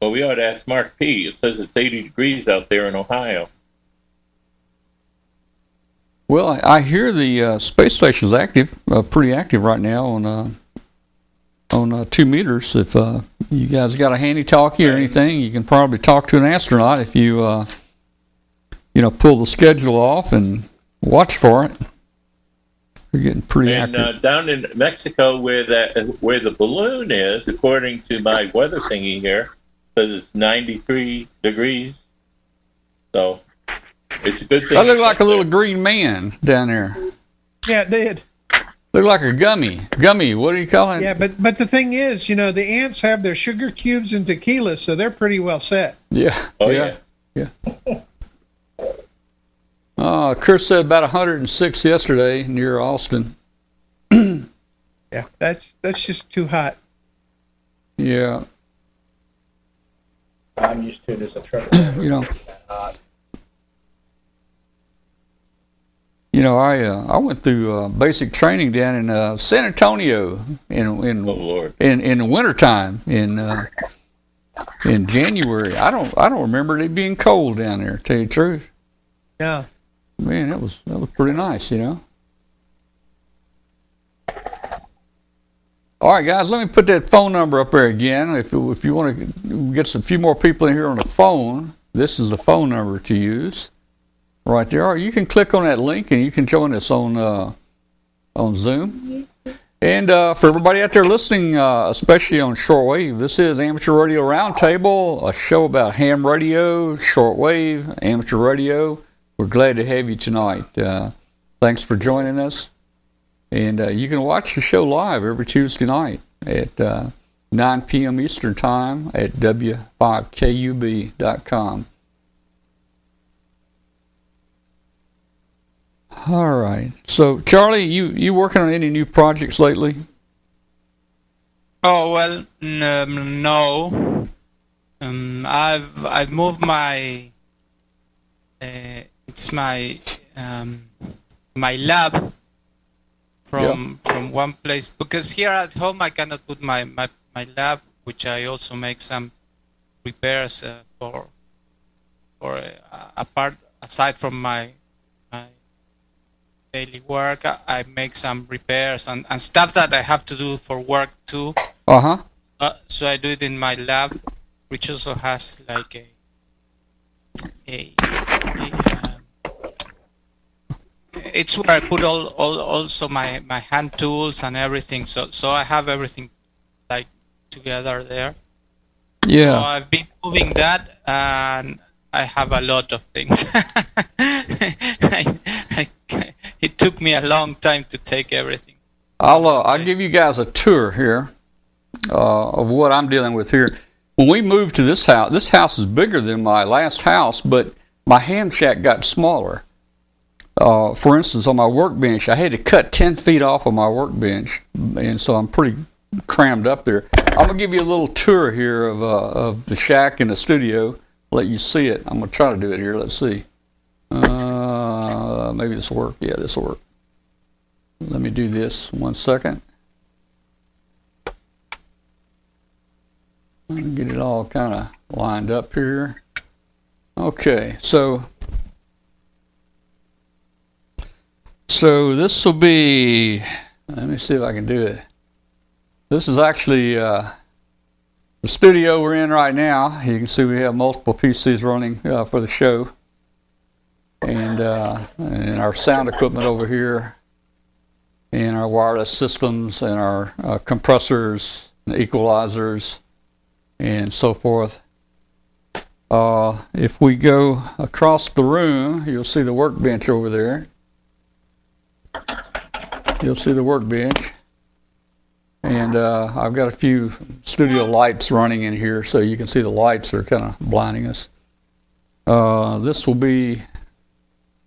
Well, we ought to ask Mark P. It says it's eighty degrees out there in Ohio. Well, I hear the uh, space station's active, uh, pretty active right now on uh, on uh, two meters. If uh, you guys got a handy talkie or anything, you can probably talk to an astronaut if you uh, you know pull the schedule off and watch for it. You're getting pretty and, active. And uh, down in Mexico, where that where the balloon is, according to my weather thingy here, says it's ninety-three degrees So it's a good thing. I look like a little green man down there. Yeah, it did. Look like a gummy. Gummy, what do you call it? Yeah, but but the thing is, you know, the ants have their sugar cubes and tequila, so they're pretty well set. Yeah. Oh, yeah. Yeah. yeah. Uh, Chris said about one hundred six yesterday near Austin. Yeah, that's that's just too hot. Yeah. I'm used to it as a tripper. You know. You know, I uh, I went through uh, basic training down in uh, San Antonio in in, oh, Lord. in in the wintertime in uh, in January. I don't I don't remember it being cold down there. To tell you the truth. Yeah. Man, that was that was pretty nice. You know. All right, guys, let me put that phone number up there again. If if you want to get some few more people in here on the phone, this is the phone number to use, right there. Or you can click on that link and you can join us on uh, on Zoom. And uh, for everybody out there listening, uh, especially on shortwave, this is Amateur Radio Roundtable, a show about ham radio, shortwave, amateur radio. We're glad to have you tonight. Uh, thanks for joining us. And uh, you can watch the show live every Tuesday night at uh, nine p.m. Eastern Time at W five K U B dot com. All right. So, Charlie, you, you working on any new projects lately? Oh, well, n- no. Um, I've I've moved my uh, it's my um, my lab. From yeah. from one place, because here at home I cannot put my, my, my lab, which I also make some repairs uh, for for uh, apart aside from my my daily work. I make some repairs and, and stuff that I have to do for work too. Uh-huh. Uh, so I do it in my lab, which also has like a a. a um, it's where I put all, all also my, my hand tools and everything. So so I have everything like together there. Yeah. So I've been moving that, and I have a lot of things. I, I, it took me a long time to take everything. I'll uh, I'll give you guys a tour here uh, of what I'm dealing with here. When we moved to this house, this house is bigger than my last house, but my ham shack got smaller. Uh, for instance, on my workbench, I had to cut ten feet off of my workbench, and so I'm pretty crammed up there. I'm going to give you a little tour here of uh, of the shack and the studio, let you see it. I'm going to try to do it here. Let's see. Uh, maybe this will work. Yeah, this will work. Let me do this one second. Get it all kind of lined up here. Okay, so... So this will be, let me see if I can do it. This is actually uh, the studio we're in right now. You can see we have multiple P Cs running uh, for the show. And, uh, and our sound equipment over here. And our wireless systems and our uh, compressors and equalizers and so forth. Uh, if we go across the room, you'll see the workbench over there. You'll see the workbench, and uh, I've got a few studio lights running in here, so you can see the lights are kind of blinding us. Uh, this will be,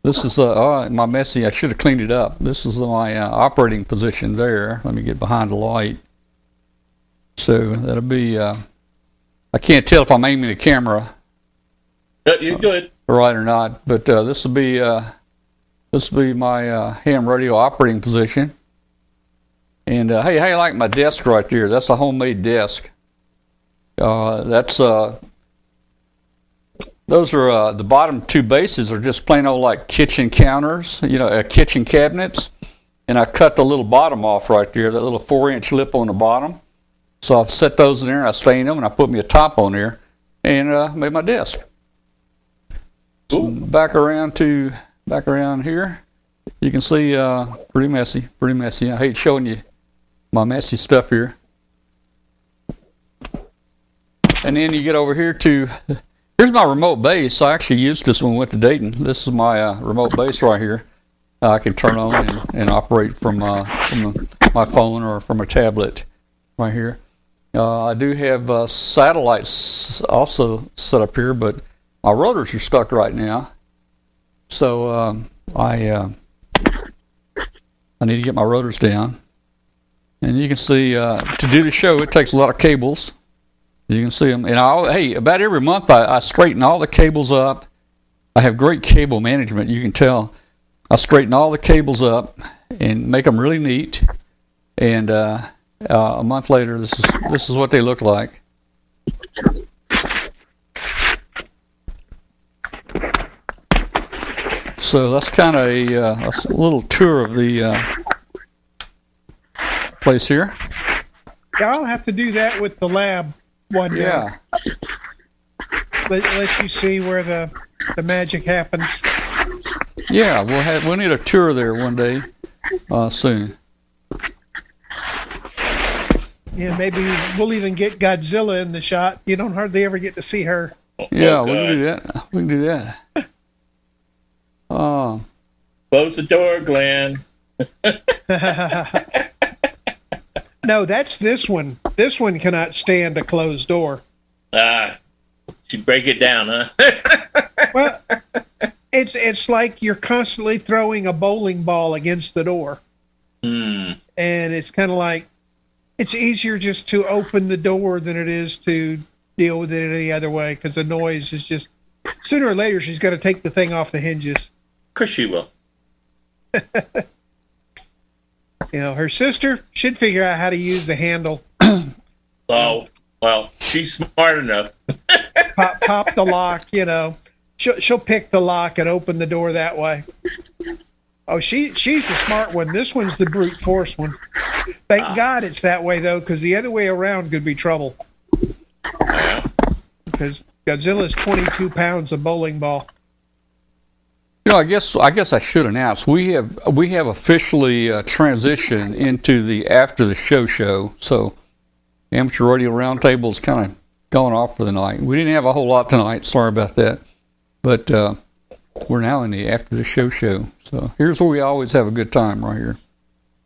this is, uh, oh, my messy, I should have cleaned it up. This is my uh, operating position there. Let me get behind the light. So that'll be, uh, I can't tell if I'm aiming the camera. Yeah, you're good. Uh, right or not, but uh, this will be... Uh, This will be my uh, ham radio operating position. And uh, hey, how you like my desk right there? That's a homemade desk. Uh, that's uh, those are uh, the bottom two bases are just plain old like kitchen counters, you know, uh, kitchen cabinets. And I cut the little bottom off right there, that little four-inch lip on the bottom. So I've set those in there, I stained them, and I put me a top on there, and uh, made my desk. So back around to. Back around here, you can see uh, pretty messy, pretty messy. I hate showing you my messy stuff here. And then you get over here to, Here's my remote base. I actually used this when we went to Dayton. This is my uh, remote base right here. Uh, I can turn on and, and operate from, uh, from the, my phone or from a tablet right here. Uh, I do have uh, satellites also set up here, but my rotors are stuck right now. So um, I uh, I need to get my rotors down. And you can see, uh, to do the show, it takes a lot of cables. You can see them. And I, hey, about every month I, I straighten all the cables up. I have great cable management, you can tell. I straighten all the cables up and make them really neat. And uh, uh, a month later, this is this is what they look like. So that's kind of a, uh, a little tour of the uh, place here. Yeah, I'll have to do that with the lab one day. Yeah. Let, let you see where the the magic happens. Yeah, we'll have we'll need a tour there one day uh, soon. Yeah, maybe we'll even get Godzilla in the shot. You don't hardly ever get to see her. Yeah, oh, we can do that. We can do that. Oh. Close the door, Glenn. No, that's this one. This one cannot stand a closed door. Ah, uh, she'd break it down, huh? Well, it's it's like you're constantly throwing a bowling ball against the door. Mm. And it's kind of like, it's easier just to open the door than it is to deal with it any other way, because the noise is just, sooner or later, she's going to take the thing off the hinges. Of course she will. You know, her sister should figure out how to use the handle. Oh, well, she's smart enough. pop, pop the lock, you know. She'll, she'll pick the lock and open the door that way. Oh, she she's the smart one. This one's the brute force one. Thank ah. God it's that way, though, because the other way around could be trouble. Yeah. Because Godzilla's twenty-two pounds of bowling ball. You know, I guess I guess I should announce we have we have officially uh, transitioned into the after the show show. So, Amateur Radio Roundtable's kind of gone off for the night. We didn't have a whole lot tonight. Sorry about that, but uh, we're now in the after the show show. So here's where we always have a good time right here.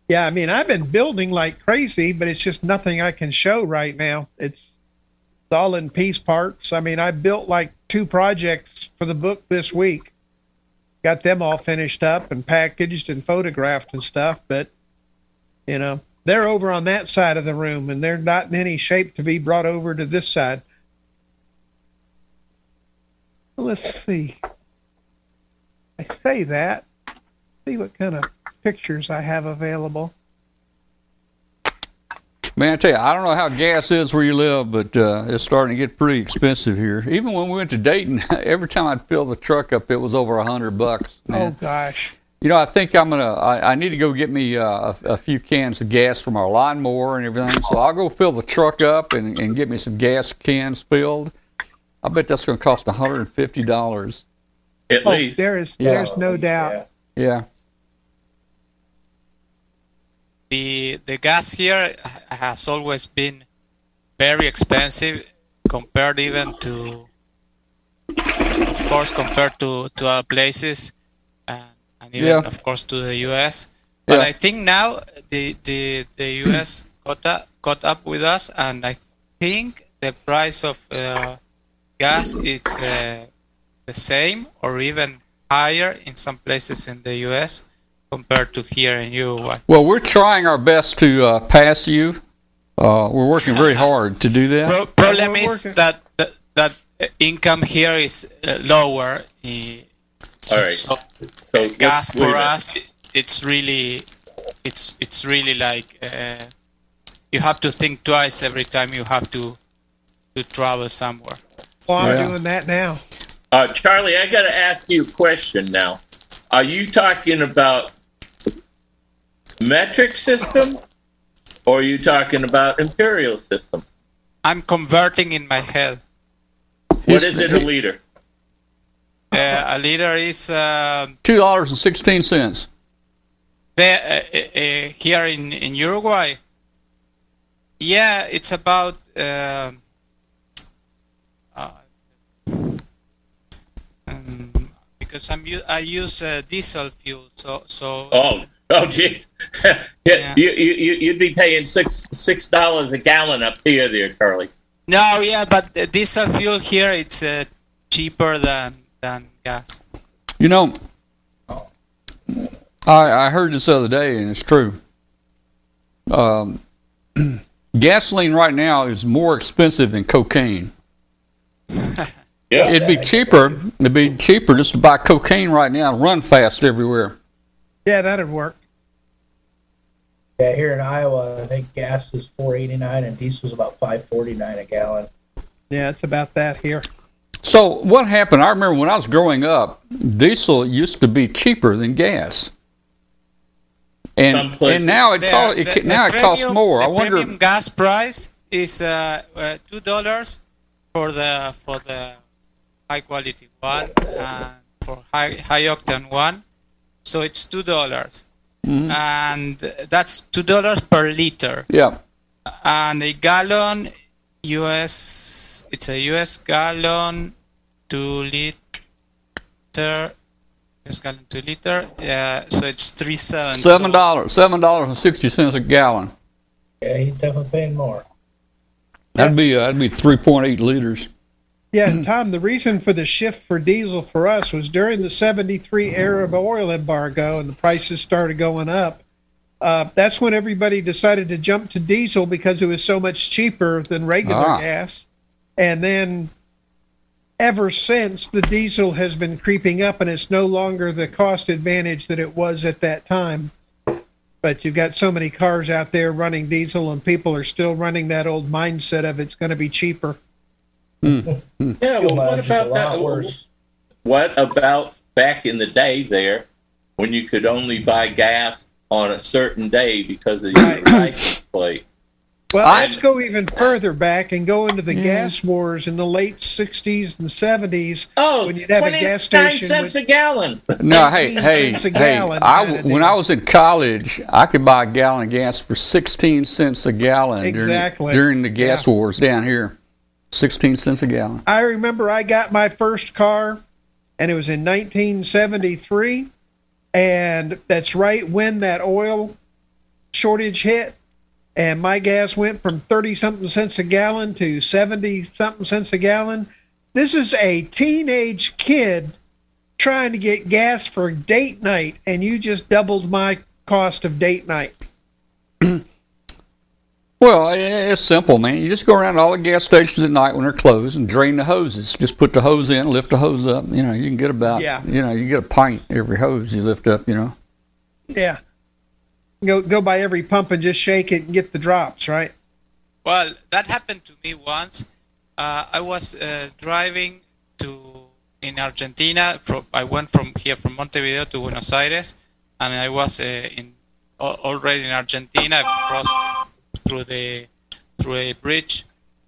Yeah, I mean, I've been building like crazy, but it's just nothing I can show right now. It's it's all in piece parts. I mean, I built like two projects for the book this week. Got them all finished up and packaged and photographed and stuff, but you know, they're over on that side of the room and they're not in any shape to be brought over to this side. Let's see. I say that. See what kind of pictures I have available. Man, I tell you, I don't know how gas is where you live, but uh, it's starting to get pretty expensive here. Even when we went to Dayton, every time I'd fill the truck up, it was over a hundred bucks. Man. Oh gosh! You know, I think I'm gonna. I, I need to go get me uh, a, a few cans of gas from our lawnmower and everything. So I'll go fill the truck up and, and get me some gas cans filled. I bet that's going to cost one hundred and fifty dollars. At oh, least there is. Yeah. There's no doubt. Yeah. yeah. The the gas here has always been very expensive compared even to, of course, compared to, to other places and, and even, yeah. of course, to the U S. But yeah. I think now the the, the U S caught up, caught up with us, and I think the price of uh, gas is uh, the same or even higher in some places in the U S compared to here in Uruguay. Well, we're trying our best to uh, pass you. Uh, we're working very hard to do that. Pro- problem we're is working. that that, that uh, income here is uh, lower. Uh, so, All right. So, so gas for us, it, it's really, it's it's really like uh, you have to think twice every time you have to to travel somewhere. Well, I'm yeah. doing that now. Uh, Charlie, I got to ask you a question now. Are you talking about metric system, or are you talking about imperial system? I'm converting in my head. What is it, a liter? Uh, a liter is uh, two dollars and sixteen cents. There, uh, uh, here in, in Uruguay, yeah, it's about uh, uh, because I'm I use uh, diesel fuel. So so. Oh oh, geez. yeah, yeah. You you you'd be paying six six dollars a gallon up here, there, Charlie. No, yeah, but the diesel fuel here it's uh, cheaper than than gas. You know, I I heard this the other day, and it's true. Um, gasoline right now is more expensive than cocaine. Yeah. It'd be cheaper. It'd be cheaper just to buy cocaine right now and run fast everywhere. Yeah, that'd work. Yeah, here in Iowa, I think gas is four eighty-nine and diesel's about five forty-nine a gallon. Yeah, it's about that here. So what happened? I remember when I was growing up, diesel used to be cheaper than gas. And and now it the, cost, it, the, now the it premium, costs more. The I wonder. Premium gas price is uh, uh, two dollars for the for the high quality one and for high high octane one, so it's two dollars, mm-hmm. and that's two dollars per liter. Yeah, and a gallon U S it's a U S gallon two liter. It's gallon two liter. Yeah, so it's three seven. Seven dollars, so. seven dollars and sixty cents a gallon. Yeah, he's definitely paying more. That'd be uh, that'd be three point eight liters. Yeah, and Tom, the reason for the shift for diesel for us was during the seventy-three era of oil embargo, and the prices started going up. Uh, that's when everybody decided to jump to diesel because it was so much cheaper than regular ah. gas, and then. Ever since, the diesel has been creeping up, and it's no longer the cost advantage that it was at that time. But you've got so many cars out there running diesel, and people are still running that old mindset of it's going to be cheaper. Mm. Yeah, well, what about that? What about back in the day there when you could only buy gas on a certain day because of your license plate? Well, I'm, let's go even further back and go into the yeah. gas wars in the late sixties and seventies. Oh, when you'd have a gas station cents with, a gallon. No, hey, hey, hey. Gallon, I, when I was in college, I could buy a gallon of gas for sixteen cents a gallon exactly. during, during the gas yeah. wars down here. sixteen cents a gallon. I remember I got my first car, and it was in nineteen seventy-three, and that's right when that oil shortage hit. And my gas went from thirty-something cents a gallon to seventy-something cents a gallon. This is a teenage kid trying to get gas for date night, and you just doubled my cost of date night. Well, it's simple, man. You just go around to all the gas stations at night when they're closed and drain the hoses. Just put the hose in, lift the hose up. You know, you can get about, yeah. you know, you get a pint every hose you lift up, you know. Yeah. Go go by every pump and just shake it and get the drops, right? Well, that happened to me once. Uh, I was uh, driving to in Argentina. From, I went from here from Montevideo to Buenos Aires, and I was uh, in already in Argentina. I crossed through the through a bridge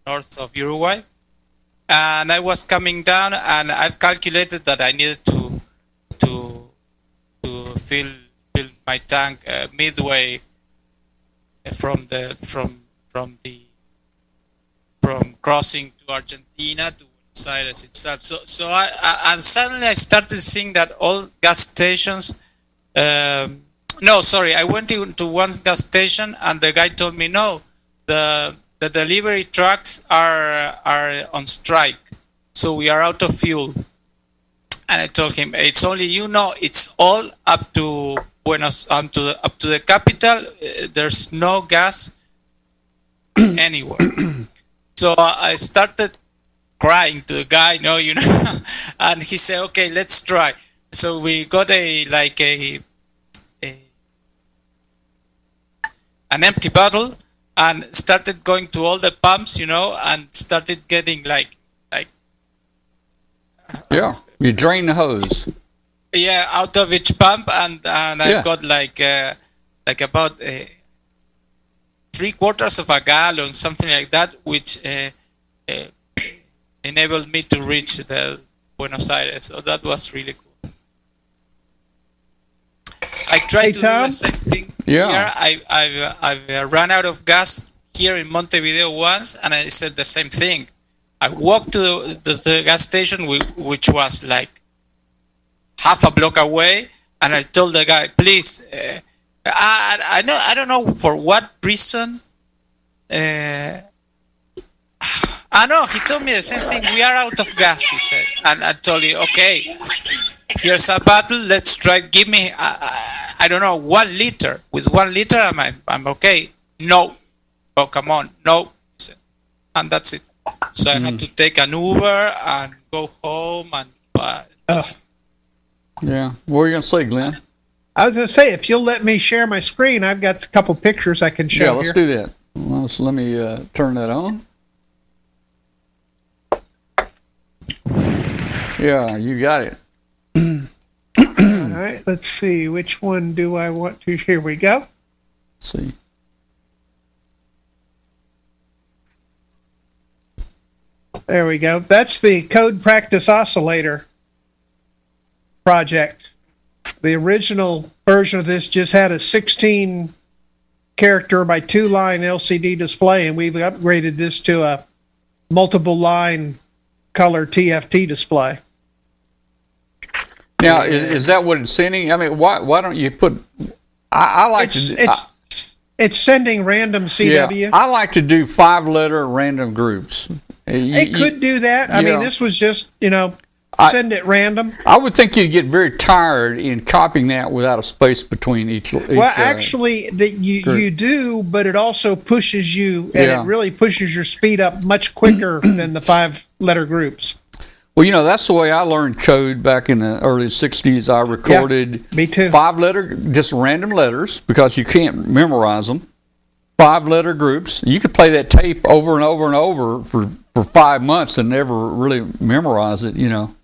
north of Uruguay, and I was coming down. And I've calculated that I needed to to to fill. my tank uh, midway from the from from the from crossing to Argentina to Buenos Aires itself. So so I, I and suddenly I started seeing that all gas stations. Um, no, sorry, I went into one gas station and the guy told me no, the the delivery trucks are are on strike, so we are out of fuel. And I told him it's only you know it's all up to. Buenos um, to the, up to the capital, uh, there's no gas anywhere. So uh, I started crying to the guy, no, you know, and he said, "Okay, let's try." So we got a like a, a an empty bottle and started going to all the pumps, you know, and started getting like like yeah, you drain the hose. Yeah, out of each pump, and, and I yeah. got like uh, like about uh, three quarters of a gallon, something like that, which uh, uh, enabled me to reach the Buenos Aires. So that was really cool. I tried hey, to Tom? do the same thing yeah. here. I, I've, I've run out of gas here in Montevideo once, and I said the same thing. I walked to the, the, the gas station, which was like half a block away, and I told the guy, please, uh, I, I, know, I don't know for what reason. Uh, I know, he told me the same thing. We are out of gas, he said. And I told him, okay, here's a bottle. Let's try. Give me, I, I don't know, one liter. With one liter, I'm, I'm okay. No. Oh, come on. No. He said. And that's it. So I mm. had to take an Uber and go home. And uh, oh. Yeah. What were you going to say, Glenn? I was going to say, if you'll let me share my screen, I've got a couple pictures I can show you. Yeah, let's here. do that. Let's, let me uh, turn that on. Yeah, you got it. All right, let's see. Which one do I want to? Here we go. Let's see. There we go. That's the Code Practice Oscillator project. The original version of this just had a sixteen character by two line L C D display, and we've upgraded this to a multiple-line color T F T display. Now, is, is that what it's sending? I mean, why why don't you put? I, I like it's, to. It's, I, it's sending random C W. Yeah, I like to do five-letter random groups. You, it could you, do that. I mean, know, this was just, you know, send I, it random. I would think you'd get very tired in copying that without a space between each. each well, actually, uh, the, you, you do, but it also pushes you, and yeah. it really pushes your speed up much quicker than the five-letter groups. Well, you know, that's the way I learned code back in the early sixties. I recorded yeah, me too. five-letter, just random letters, because you can't memorize them. Five-letter groups. You could play that tape over and over and over for, for five months and never really memorize it, you know.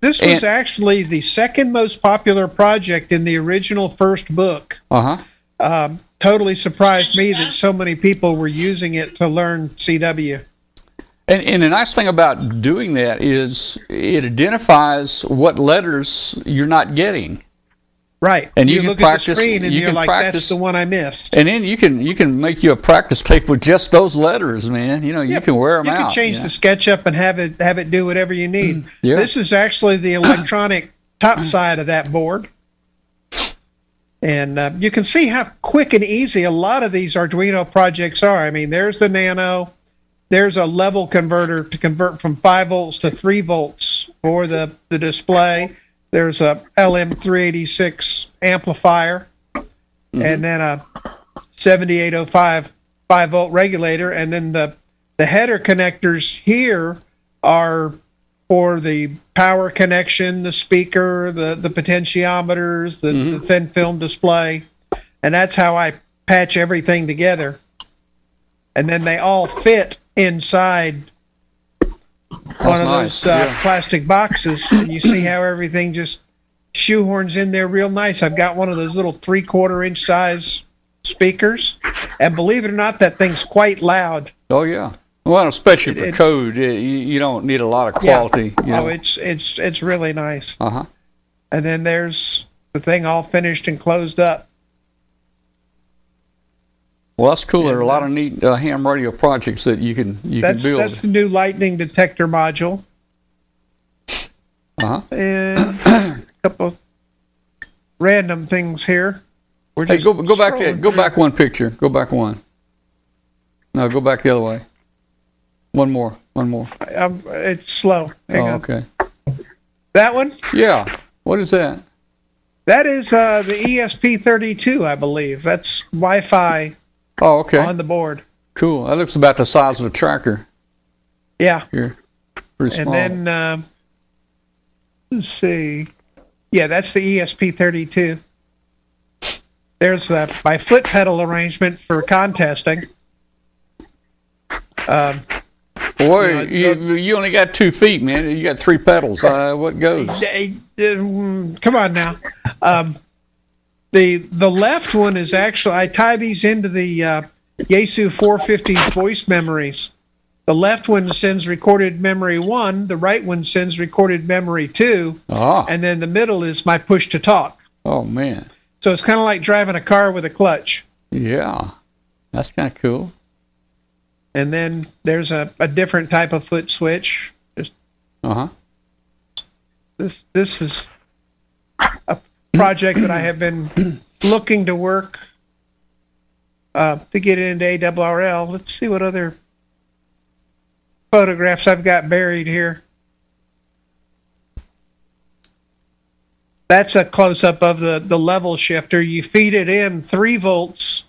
This was and, actually the second most popular project in the original first book. Uh-huh. Um, totally surprised me that so many people were using it to learn C W. And, and the nice thing about doing that is it identifies what letters you're not getting. Right. And you, you can look practice, at the screen and you you're can like, practice, that's the one I missed. And then you can you can make you a practice tape with just those letters, man. You know, yeah, you can wear them you out. You can change you know? the SketchUp and have it have it do whatever you need. Yeah. This is actually the electronic top side of that board. And uh, you can see how quick and easy a lot of these Arduino projects are. I mean, there's the Nano. There's a level converter to convert from five volts to three volts for the, the display. There's a L M three eighty-six amplifier, mm-hmm. and then a seventy-eight oh five five-volt regulator, and then the, the header connectors here are for the power connection, the speaker, the, the potentiometers, the, mm-hmm. the thin film display, and that's how I patch everything together. And then they all fit inside That's one of nice. those uh, yeah. plastic boxes, and you see how everything just shoehorns in there real nice. I've got one of those little three-quarter inch size speakers, and believe it or not, that thing's quite loud. Oh, yeah. Well, especially it, for it, code, it, you don't need a lot of quality. Yeah. You know? Oh, it's, it's, it's really nice. Uh-huh. And then there's the thing all finished and closed up. Well, that's cool. There are a lot of neat uh, ham radio projects that you can you that's, can build. That's the new lightning detector module. Uh huh. And a couple of random things here. We're hey, just go go back there. Go back one picture. Go back one. No, go back the other way. One more. One more. I, I'm, it's slow. Hang oh, on. okay. That one? Yeah. What is that? That is uh, the E S P thirty-two, I believe. That's Wi-Fi. Oh, okay. On the board. Cool. That looks about the size of a tracker. Yeah. Here. Pretty small. And then, um, let's see. Yeah, that's the E S P thirty-two. There's uh, my foot pedal arrangement for contesting. Um, Boy, you, know, you, you only got two feet, man. You got three pedals. Uh, what goes? Come on now. Um, The the left one is actually, I tie these into the uh, Yaesu four fifty's voice memories. The left one sends recorded memory one, the right one sends recorded memory two, ah. and then the middle is my push to talk. Oh, man. So it's kind of like driving a car with a clutch. Yeah, that's kind of cool. And then there's a, a different type of foot switch. Just, uh-huh. This, this is... a project that I have been looking to work uh, to get into A R R L. Let's see what other photographs I've got buried here. That's a close-up of the, the level shifter. You feed it in three volts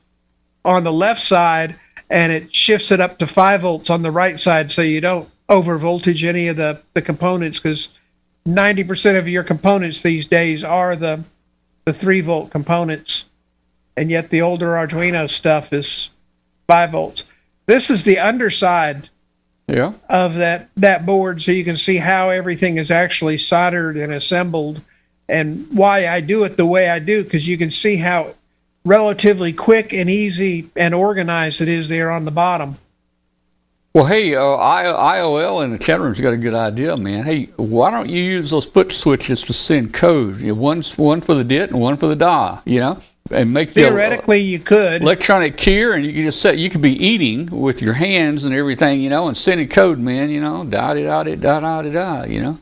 on the left side, and it shifts it up to five volts on the right side, so you don't over-voltage any of the, the components, because ninety percent of your components these days are the the three volt components, and yet the older Arduino stuff is five volts. This is the underside yeah. of that, that board, so you can see how everything is actually soldered and assembled, and why I do it the way I do, because you can see how relatively quick and easy and organized it is there on the bottom. Well, hey, uh, I- IOL in the chat room's got a good idea, man. Hey, why don't you use those foot switches to send code? You know, one's one for the D I T and one for the D A, you know, and make theoretically the, uh, you could electronic cure, and you could just set. You could be eating with your hands and everything, you know, and sending code, man. You know, da da da da da da, you know.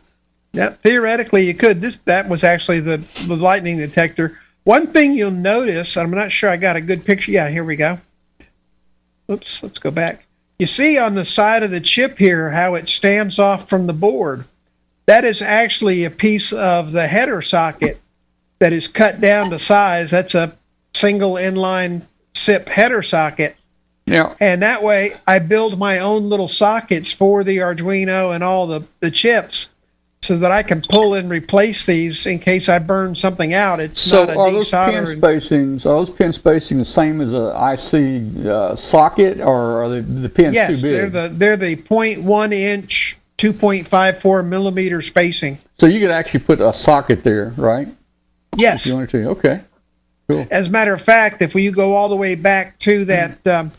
Yeah, theoretically you could. This that was actually the, the lightning detector. One thing you'll notice, I'm not sure I got a good picture. Yeah, here we go. Oops, let's go back. You see on the side of the chip here how it stands off from the board. That is actually a piece of the header socket that is cut down to size. That's a single inline S I P header socket. Yeah. And that way I build my own little sockets for the Arduino and all the, the chips, so that I can pull and replace these in case I burn something out. It's so not a are those pin spacings? Are those pin spacings the same as an I C uh, socket, or are they, the pins yes, too big? Yes, they're the they're the zero point one inch, two point five four millimeter spacing. So you could actually put a socket there, right? Yes. If you wanted to. Okay. Cool. As a matter of fact, if you go all the way back to that um,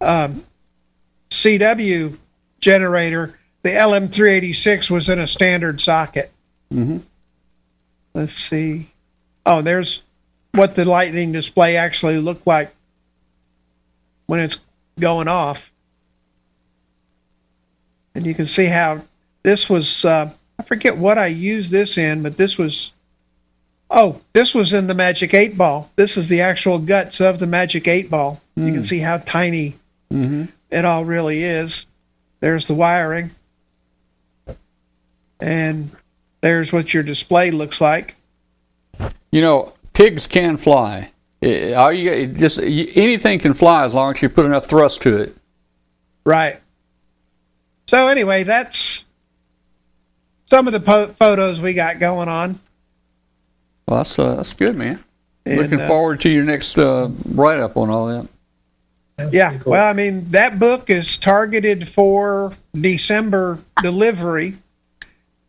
um, C W generator, the L M three eighty-six was in a standard socket. Mm-hmm. Let's see. Oh, there's what the lightning display actually looked like when it's going off. And you can see how this was, uh, I forget what I used this in, but this was, oh, this was in the Magic eight Ball. This is the actual guts of the Magic eight Ball. Mm. You can see how tiny mm-hmm. it all really is. There's the wiring. And there's what your display looks like. You know, pigs can fly. All you just anything can fly as long as you put enough thrust to it. Right. So anyway, that's some of the po- photos we got going on. Well, that's uh, that's good, man. And, Looking uh, forward to your next uh, write-up on all that. Yeah, cool. Well, I mean, that book is targeted for December delivery,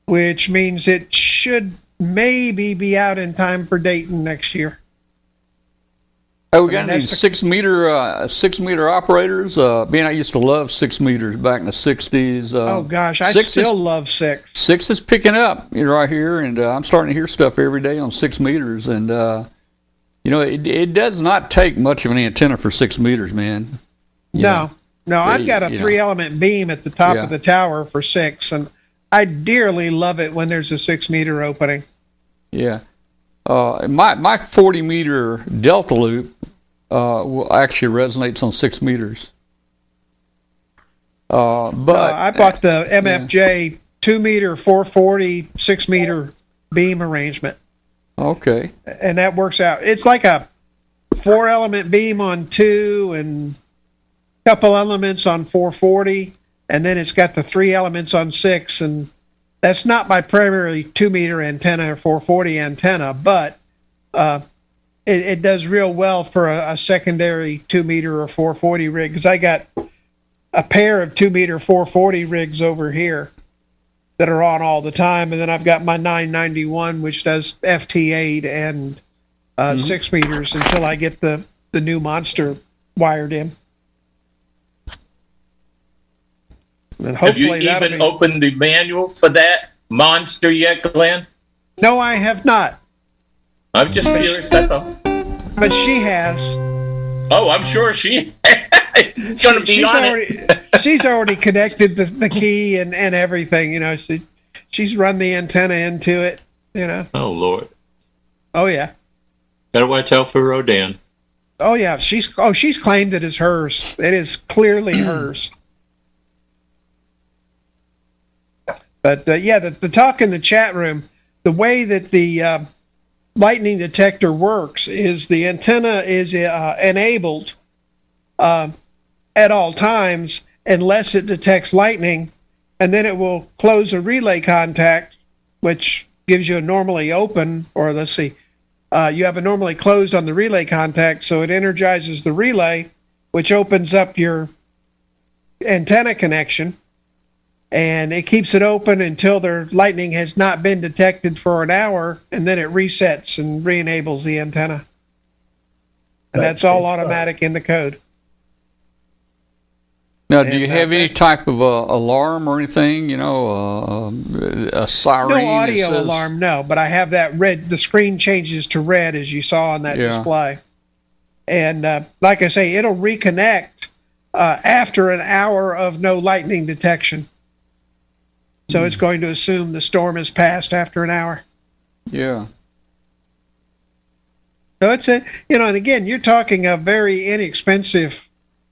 which means it should maybe be out in time for Dayton next year. Oh, we got these a- six meter, uh, six meter operators. Uh, man, I used to love six meters back in the sixties. Uh, oh gosh, I still is, love six. Six is picking up right here, and uh, I'm starting to hear stuff every day on six meters, and. Uh, You know, it it does not take much of an antenna for six meters, man. You no, know. no, I've got a three-element beam at the top yeah. of the tower for six, and I dearly love it when there's a six-meter opening. Yeah. Uh, my my forty-meter delta loop uh, will actually resonates on six meters. Uh, but uh, I bought the M F J yeah. two-meter, four forty, six-meter beam arrangement. Okay. And that works out. It's like a four-element beam on two and a couple elements on four forty, and then it's got the three elements on six, and that's not my primary two-meter antenna or four forty antenna, but uh, it, it does real well for a, a secondary two-meter or four forty rig, because I got a pair of two-meter four forty rigs over here that are on all the time, and then I've got my nine ninety-one, which does F T eight and uh, mm-hmm. six meters until I get the, the new monster wired in. And have you even be... opened the manual for that monster yet, Glenn? No, I have not. I'm just curious, that's all. But she has. Oh, I'm sure she she's going to be she's on already, it. She's already connected the, the key and, and everything. You know, she she's run the antenna into it. you know. Oh, Lord. Oh, yeah. Gotta watch out for Rodan. Oh, yeah. She's oh, she's claimed it is hers. It is clearly hers. But, uh, yeah, the, the talk in the chat room, the way that the uh, lightning detector works is the antenna is uh, enabled uh, at all times unless it detects lightning, and then it will close a relay contact, which gives you a normally open, or let's see, uh, you have a normally closed on the relay contact, so it energizes the relay, which opens up your antenna connection. And it keeps it open until their lightning has not been detected for an hour, and then it resets and re-enables the antenna. And that's all automatic in the code. Now, do you have any type of uh, alarm or anything, you know, uh, a siren? No audio says... alarm, no, but I have that red. The screen changes to red, as you saw on that yeah. display. And uh, like I say, it'll reconnect uh, after an hour of no lightning detection. So it's going to assume the storm has passed after an hour. Yeah. So it's a, you know, and again, you're talking a very inexpensive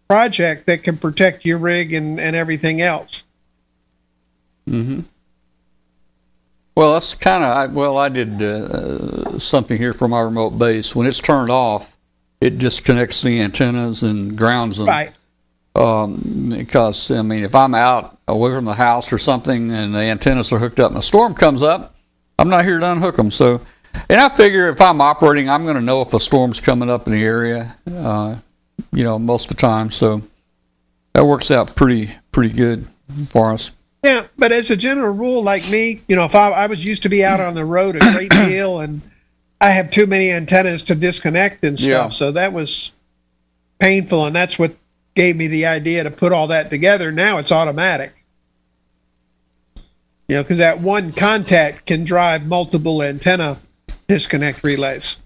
project that can protect your rig and, and everything else. Mm-hmm. Well, that's kind of, well, I did uh, something here from my remote base. When it's turned off, it disconnects the antennas and grounds them. Right. Um, because, I mean, if I'm out away from the house or something and the antennas are hooked up and a storm comes up, I'm not here to unhook them. So, and I figure if I'm operating, I'm going to know if a storm's coming up in the area, uh, you know, most of the time. So that works out pretty, pretty good for us. Yeah, but as a general rule, like me, you know, if I, I was used to be out on the road a great deal and I have too many antennas to disconnect and stuff. Yeah. So that was painful, and that's what gave me the idea to put all that together. Now it's automatic. You know, because that one contact can drive multiple antenna disconnect relays.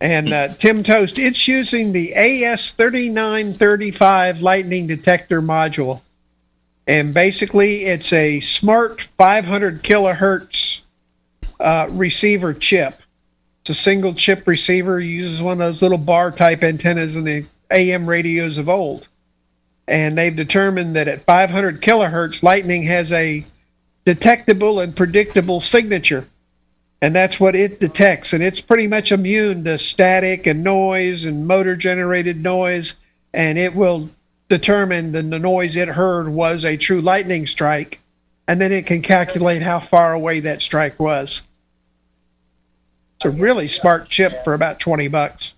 And uh, Tim Toast, it's using the A S thirty-nine thirty-five lightning detector module. And basically it's a smart five hundred kilohertz uh, receiver chip. A single chip receiver, uses one of those little bar type antennas in the A M radios of old, and they've determined that at five hundred kilohertz lightning has a detectable and predictable signature, and that's what it detects, and it's pretty much immune to static and noise and motor generated noise, and it will determine that the noise it heard was a true lightning strike, and then it can calculate how far away that strike was. It's a really smart chip for about twenty bucks.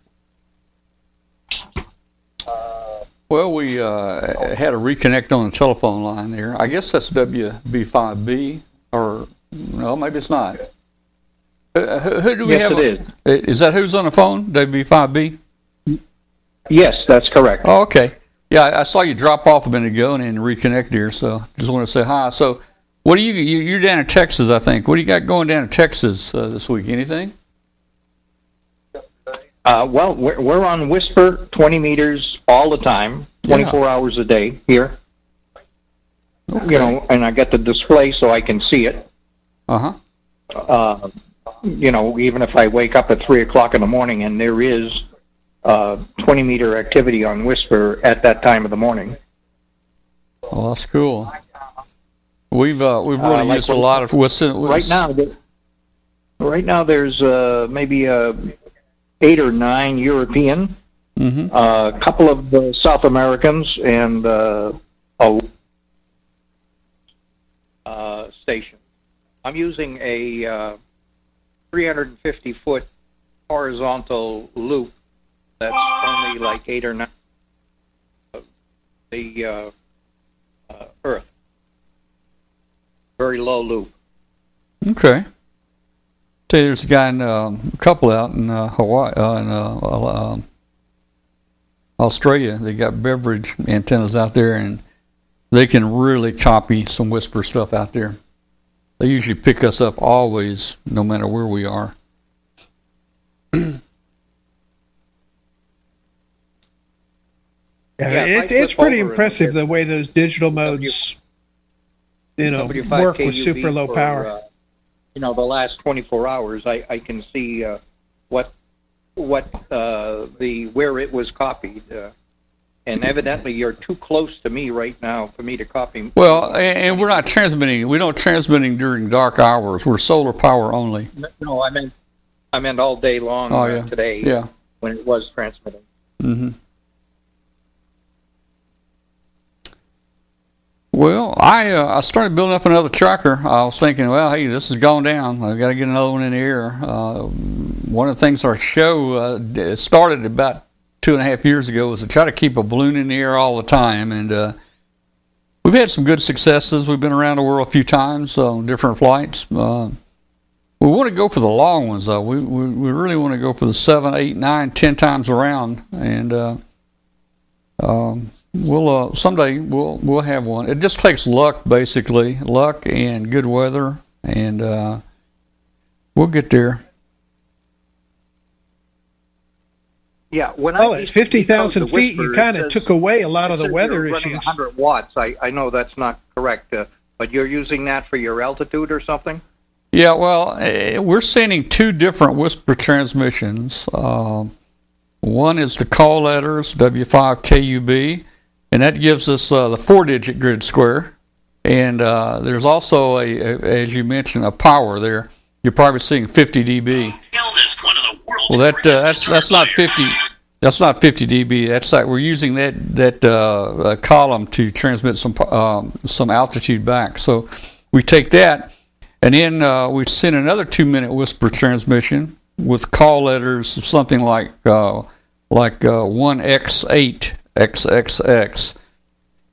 Well, we uh, had a reconnect on the telephone line there. I guess that's W B five B, or no, maybe it's not. Uh, who, who do we yes, have? It on, is. Is that who's on the phone? W B five B? Yes, that's correct. Oh, okay. Yeah, I saw you drop off a minute ago and then reconnect here, so just want to say hi. So, what do you, you, you're down in Texas, I think. What do you got going down in Texas uh, this week? Anything? Uh, well, we're, we're on Whisper twenty meters all the time, twenty-four yeah. hours a day here. Okay. You know, and I got the display so I can see it. Uh-huh. Uh, you know, even if I wake up at three o'clock in the morning and there is uh, twenty meter activity on Whisper at that time of the morning. Well, that's cool. We've uh, we've really uh, like used a lot of Whisper. Right now, right now there's uh, maybe a... Uh, eight or nine European, a mm-hmm. uh, couple of uh, South Americans, and uh, a uh, station. I'm using a uh, three hundred fifty foot horizontal loop that's only like eight or nine of the uh, uh, Earth. Very low loop. Okay. There's a guy in, um, a couple out in uh, Hawaii, uh, in uh, uh, Australia. They got beverage antennas out there, and they can really copy some Whisper stuff out there. They usually pick us up always, no matter where we are. yeah, yeah, it's it's pretty impressive the way those digital modes you know, work with super low power. Uh, you know, the last twenty-four hours, I, I can see uh, what what uh, the where it was copied. Uh, and evidently, you're too close to me right now for me to copy. Well, and we're not transmitting. We don't transmitting during dark hours. We're solar power only. No, I meant I meant all day long oh, yeah. today. Yeah. When it was transmitting. Mm-hmm. Well, I uh, I started building up another tracker. I was thinking, well, hey, this has gone down. I've got to get another one in the air. Uh, one of the things our show uh, started about two and a half years ago was to try to keep a balloon in the air all the time. And uh, we've had some good successes. We've been around the world a few times on different flights. Uh, we want to go for the long ones, though. We, we, we really want to go for the seven, eight, nine, ten times around. And... Uh, Um, we'll uh, someday we'll we'll have one. It just takes luck, basically, luck and good weather, and uh, we'll get there. Yeah, when oh, I at fifty thousand feet, you kind of took away a lot of the weather issues. Hundred watts. I, I know that's not correct, uh, but you're using that for your altitude or something. Yeah, well, we're sending two different whisper transmissions. Um, One is the call letters, W five K U B, and that gives us uh, the four-digit grid square. And uh, there's also, a, a, as you mentioned, a power there. You're probably seeing fifty decibels. Well, that uh, that's that's not fifty. That's not fifty decibels. That's like we're using that that uh, uh, column to transmit some um, some altitude back. So we take that, and then uh, we send another two-minute whisper transmission with call letters, something like uh, like uh, one X eight X X X,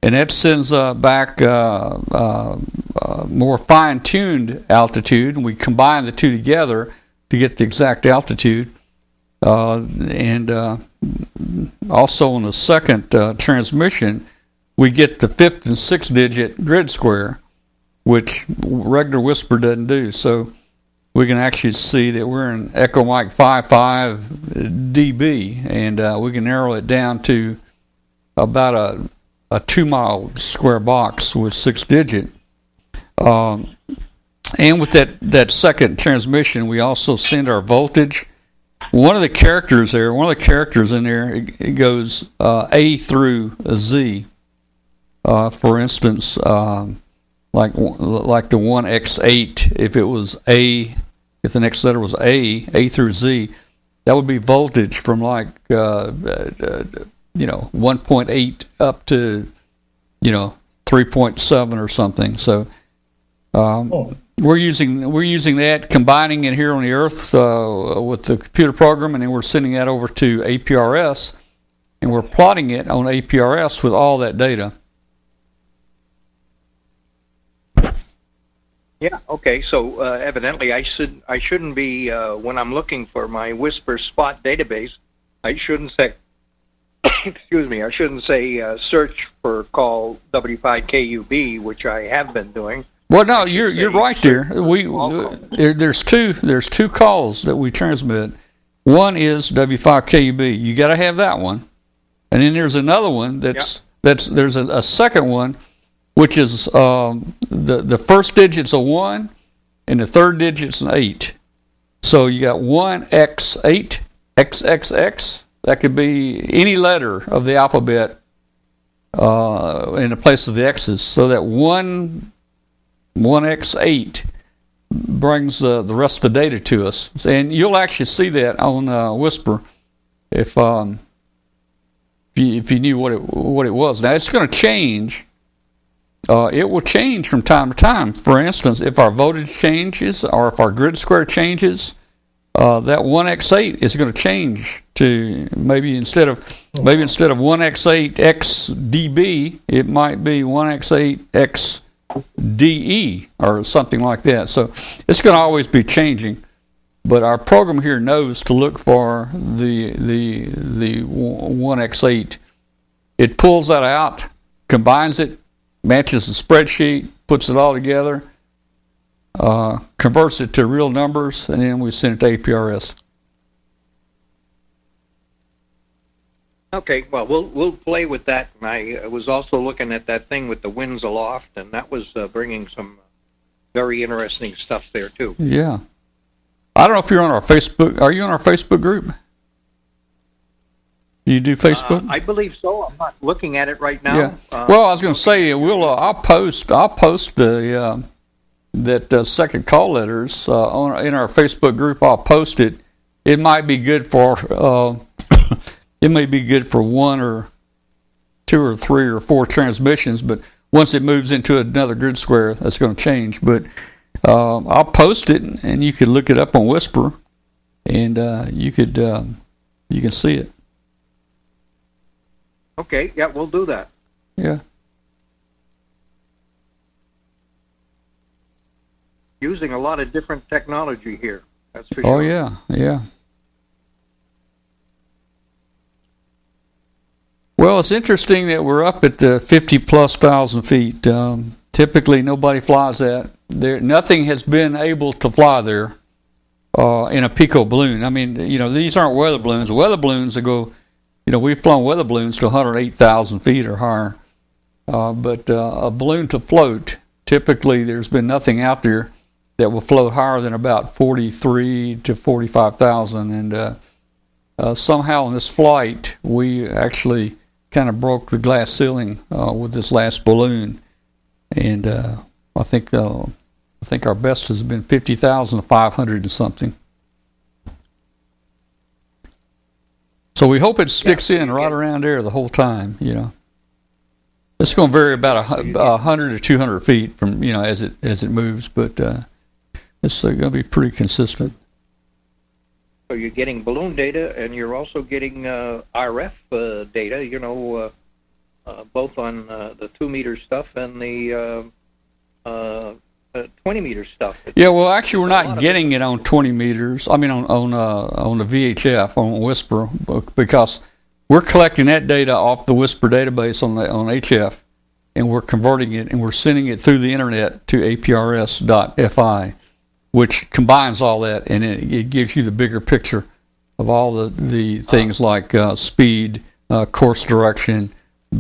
and that sends uh, back uh, uh, uh, more fine-tuned altitude, and we combine the two together to get the exact altitude. Uh, and uh, also on the second uh, transmission, we get the fifth and sixth digit grid square, which regular whisper doesn't do. So we can actually see that we're in Echo Mike fifty-five decibels, and uh, we can narrow it down to about a, a two-mile square box with six-digit. Um, and with that, that second transmission, we also send our voltage. One of the characters there, one of the characters in there, it, it goes uh, A through Z. Uh, for instance, um, like like the one X eight, if it was A... If the next letter was A, A through Z, that would be voltage from like, uh, uh, you know, one point eight up to, you know, three point seven or something. So um, oh. we're using we're using that, combining it here on the Earth uh, with the computer program, and then we're sending that over to A P R S, and we're plotting it on A P R S with all that data. Yeah. Okay. So uh, evidently, I should I shouldn't be uh, when I'm looking for my Whisper Spot database. I shouldn't say. excuse me. I shouldn't say uh, search for call W five K U B, which I have been doing. Well, no, you're you're right there. We there, there's two there's two calls that we transmit. One is W five K U B. You got to have that one, and then there's another one that's yep. that's there's a, a second one, which is um, the, the first digit's a one, and the third digit's an eight. So you got one X eight X X X. That could be any letter of the alphabet uh, in the place of the X's. So that one X eight brings uh, the rest of the data to us. And you'll actually see that on uh, Whisper if, um, if, you, if you knew what it, what it was. Now, it's going to change. Uh, it will change from time to time. For instance, if our voltage changes or if our grid square changes, uh, that one X eight is going to change to maybe instead of maybe instead of one X eight X D B, it might be one X eight X D E or something like that. So it's going to always be changing. But our program here knows to look for the the the one X eight. It pulls that out, combines it, matches the spreadsheet, puts it all together, uh, converts it to real numbers, and then we send it to A P R S. Okay, well, we'll we'll play with that. And I was also looking at that thing with the winds aloft, and that was uh, bringing some very interesting stuff there too. Yeah, I don't know if you're on our Facebook. Are you on our Facebook group? Do you do Facebook? Uh, I believe so. I'm not looking at it right now. Yeah. Uh, well, I was going to say we'll. Uh, I'll post. I'll post the uh, that uh, second call letters uh, on in our Facebook group. I'll post it. It might be good for. Uh, It may be good for one or two or three or four transmissions, but once it moves into another grid square, that's going to change. But uh, I'll post it, and you can look it up on Whisper, and uh, you could uh, you can see it. Okay, yeah, we'll do that. Yeah. Using a lot of different technology here. That's for sure. Oh yeah, yeah. Well, it's interesting that we're up at the fifty plus thousand feet. Um, typically, nobody flies that. There, nothing has been able to fly there uh, in a pico balloon. I mean, you know, these aren't weather balloons. Weather balloons that go, you know, we've flown weather balloons to one hundred eight thousand feet or higher. Uh, but uh, a balloon to float, typically there's been nothing out there that will float higher than about forty-three to forty-five thousand. And uh, uh, somehow on this flight, we actually kind of broke the glass ceiling uh, with this last balloon, and uh, I think uh, I think our best has been fifty thousand five hundred and something. So we hope it sticks yeah. in right around there the whole time. You know, it's going to vary about a, a hundred or two hundred feet from you know as it as it moves, but uh, it's uh, going to be pretty consistent. So you're getting balloon data, and you're also getting uh, R F uh, data, you know, uh, uh, both on uh, the two-meter stuff and the uh, uh, uh, twenty-meter stuff. It's yeah, well, actually, we're not getting it on twenty meters. I mean, on on, uh, on the V H F, on Whisper, because we're collecting that data off the Whisper database on the, on H F, and we're converting it, and we're sending it through the Internet to A P R S dot F I. Which combines all that, and it, it gives you the bigger picture of all the, the things like uh, speed, uh, course direction,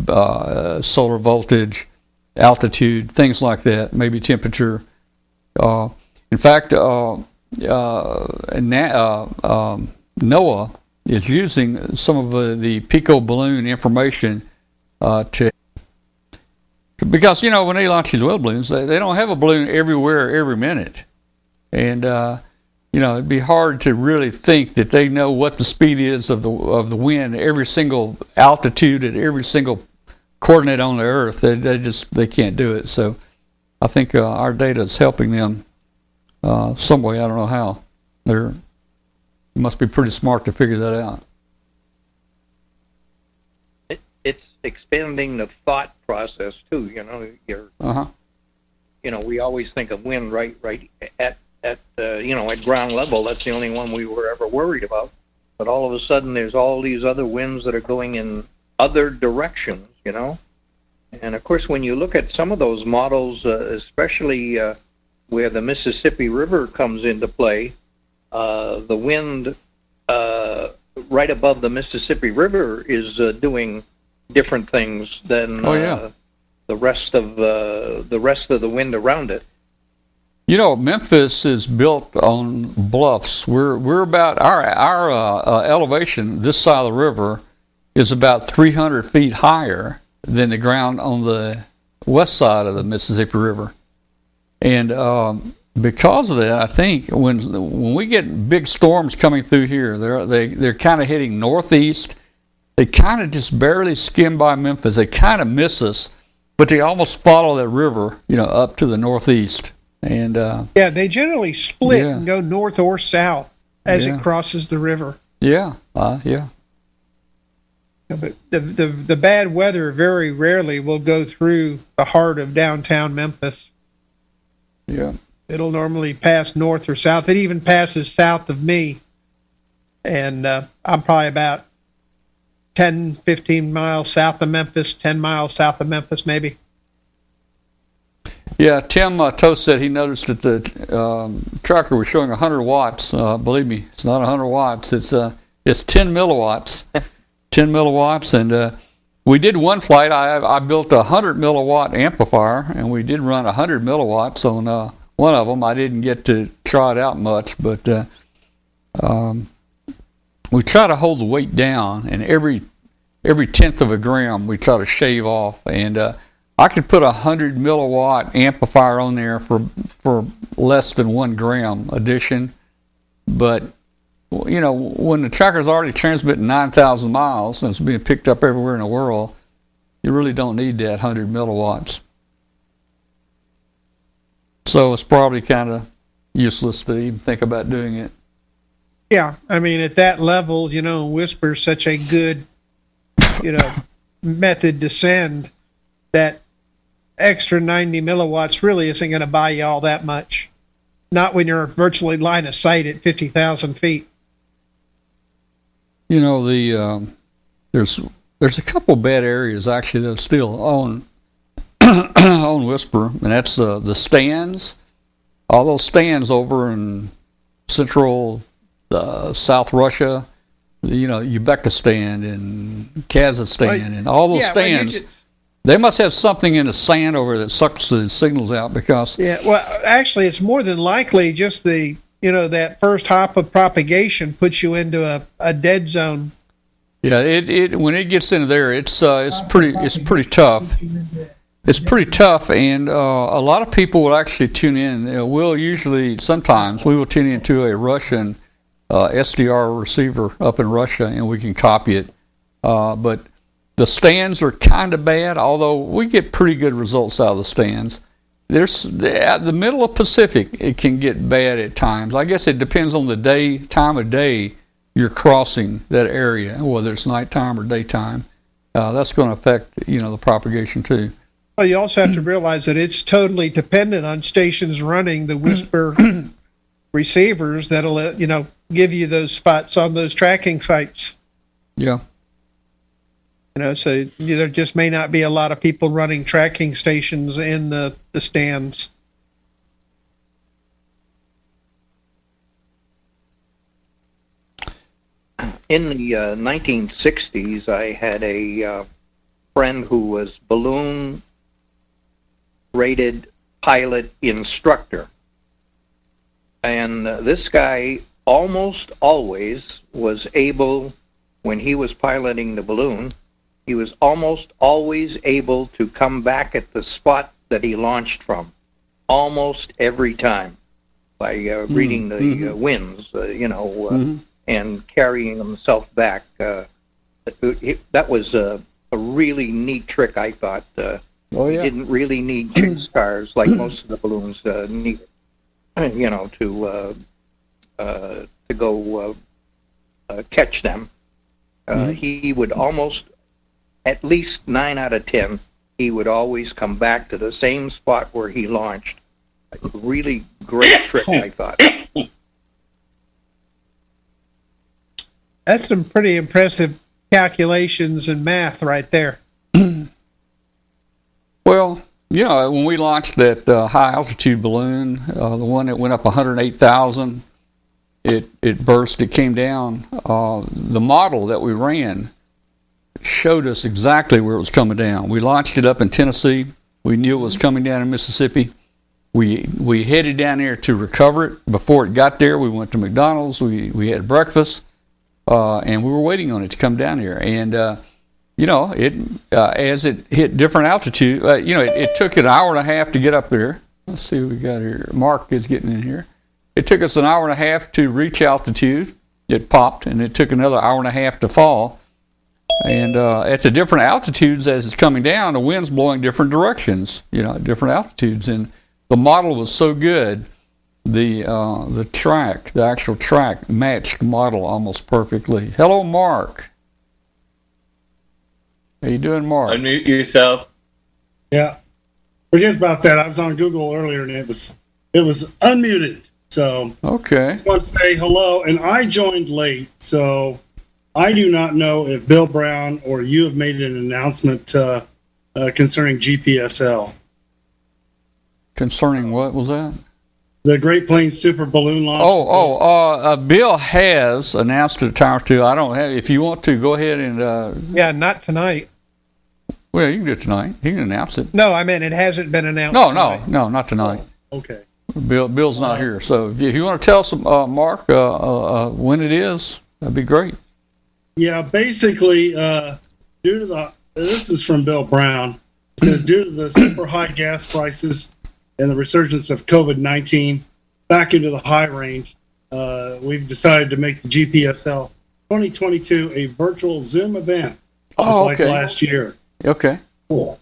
uh, solar voltage, altitude, things like that, maybe temperature. Uh, in fact, uh, uh, uh, um, NOAA is using some of uh, the pico balloon information uh, to because, you know, when they launch these weather balloons, they, they don't have a balloon everywhere every minute. And uh, you know, it'd be hard to really think that they know what the speed is of the of the wind, every single altitude at every single coordinate on the Earth. They, they just they can't do it. So I think uh, our data is helping them uh, some way. I don't know how. They're they must be pretty smart to figure that out. It, it's expanding the thought process too. You know, you're. Uh huh. You know, we always think of wind right, right at. At uh, you know, at ground level, that's the only one we were ever worried about. But all of a sudden, there's all these other winds that are going in other directions. You know, and of course, when you look at some of those models, uh, especially uh, where the Mississippi River comes into play, uh, the wind uh, right above the Mississippi River is uh, doing different things than oh, yeah. uh, the rest of uh, the rest of the wind around it. You know, Memphis is built on bluffs. We're we're about our our uh, uh, elevation this side of the river is about three hundred feet higher than the ground on the west side of the Mississippi River, and um, because of that, I think when when we get big storms coming through here, they're they they're kind of heading northeast. They kind of just barely skim by Memphis. They kind of miss us, but they almost follow that river, you know, up to the northeast. And uh, yeah, they generally split yeah. and go north or south as yeah. it crosses the river. Yeah, uh, yeah. yeah but the, the the bad weather very rarely will go through the heart of downtown Memphis. Yeah, it'll normally pass north or south. It even passes south of me, and uh, I'm probably about ten, fifteen miles south of Memphis, ten miles south of Memphis, maybe. Yeah, Tim uh, Toast said he noticed that the um, tracker was showing one hundred watts. Uh, believe me, it's not one hundred watts. It's uh, it's ten milliwatts. ten milliwatts, and uh, we did one flight. I, I built a one hundred milliwatt amplifier, and we did run one hundred milliwatts on uh, one of them. I didn't get to try it out much, but uh, um, we try to hold the weight down, and every every tenth of a gram we try to shave off. And uh, I could put a one hundred milliwatt amplifier on there for for less than one gram addition, but you know, when the tracker's already transmitting nine thousand miles and it's being picked up everywhere in the world, you really don't need that one hundred milliwatts. So it's probably kind of useless to even think about doing it. Yeah, I mean, at that level, you know, Whisper's such a good, you know, method to send that extra ninety milliwatts really isn't going to buy you all that much. Not when you're virtually line of sight at fifty thousand feet. You know, the um, there's there's a couple bad areas actually that's still on on Whisper, and that's uh, the stands. All those stands over in central uh, South Russia, you know, Uzbekistan and Kazakhstan, well, and all those yeah, stands. Well, they must have something in the sand over that sucks the signals out, because yeah, well, actually, it's more than likely just the, you know, that first hop of propagation puts you into a, a dead zone. Yeah, it, it when it gets into there, it's uh, it's pretty it's pretty tough. It's pretty tough, and uh, a lot of people will actually tune in. We'll usually sometimes we will tune into a Russian uh, S D R receiver up in Russia, and we can copy it, uh, but. The stands are kind of bad, although we get pretty good results out of the stands. There's the, the middle of Pacific, it can get bad at times. I guess it depends on the day, time of day you're crossing that area, whether it's nighttime or daytime. Uh, that's going to affect, you know, the propagation too. Well, you also have to realize that it's totally dependent on stations running the Whisper receivers that'll, you know, give you those spots on those tracking sites. Yeah. You know, so there just may not be a lot of people running tracking stations in the, the stands. In the uh, nineteen sixties, I had a uh, friend who was balloon-rated pilot instructor. And uh, this guy almost always was able, when he was piloting the balloon, he was almost always able to come back at the spot that he launched from, almost every time, by uh, mm-hmm. reading the mm-hmm. uh, winds, uh, you know, uh, mm-hmm. and carrying himself back. Uh, it, it, that was a, a really neat trick, I thought. Uh, oh, yeah. Didn't really need chase cars like most of the balloons uh, need, you know, to uh, uh, to go uh, uh, catch them. Uh, mm-hmm. He would almost. At least nine out of ten, he would always come back to the same spot where he launched. A really great trick, I thought. That's some pretty impressive calculations and math right there. Well, you know, when we launched that uh, high-altitude balloon, uh, the one that went up one hundred eight thousand, it, it burst, it came down. Uh, the model that we ran showed us exactly where it was coming down. We launched it up in Tennessee. We knew it was coming down in Mississippi. We we headed down there to recover it. Before it got there, we went to McDonald's. We we had breakfast, uh, and we were waiting on it to come down here. And uh, you know, it uh, as it hit different altitude, uh, you know, it, it took an hour and a half to get up there. Let's see what we got here. Mark is getting in here. It took us an hour and a half to reach altitude. It popped, and it took another hour and a half to fall. And uh, at the different altitudes, as it's coming down, the wind's blowing different directions, you know, at different altitudes. And the model was so good, the uh, the track, the actual track, matched the model almost perfectly. Hello, Mark. How you doing, Mark? Unmute yourself. Yeah. Forget about that. I was on Google earlier, and it was it was unmuted. So okay. I just want to say hello, and I joined late, so... I do not know if Bill Brown or you have made an announcement uh, uh, concerning G P S L. Concerning what was that? the Great Plains Super Balloon Launch. Oh, oh, uh, uh, Bill has announced a time or two. I don't have. If you want to, go ahead and. Uh, yeah, not tonight. Well, you can do it tonight. He can announce it. No, I mean it hasn't been announced. No, tonight. no, no, not tonight. Oh, okay. Bill, Bill's not here, so if you want to tell us, uh, Mark, uh, uh, uh, when it is, that'd be great. Yeah, basically, uh, due to the this is from Bill Brown. It says due to the super high gas prices and the resurgence of COVID nineteen back into the high range, uh, we've decided to make the G P S L twenty twenty-two a virtual Zoom event, just oh, okay. like last year. Okay. Cool.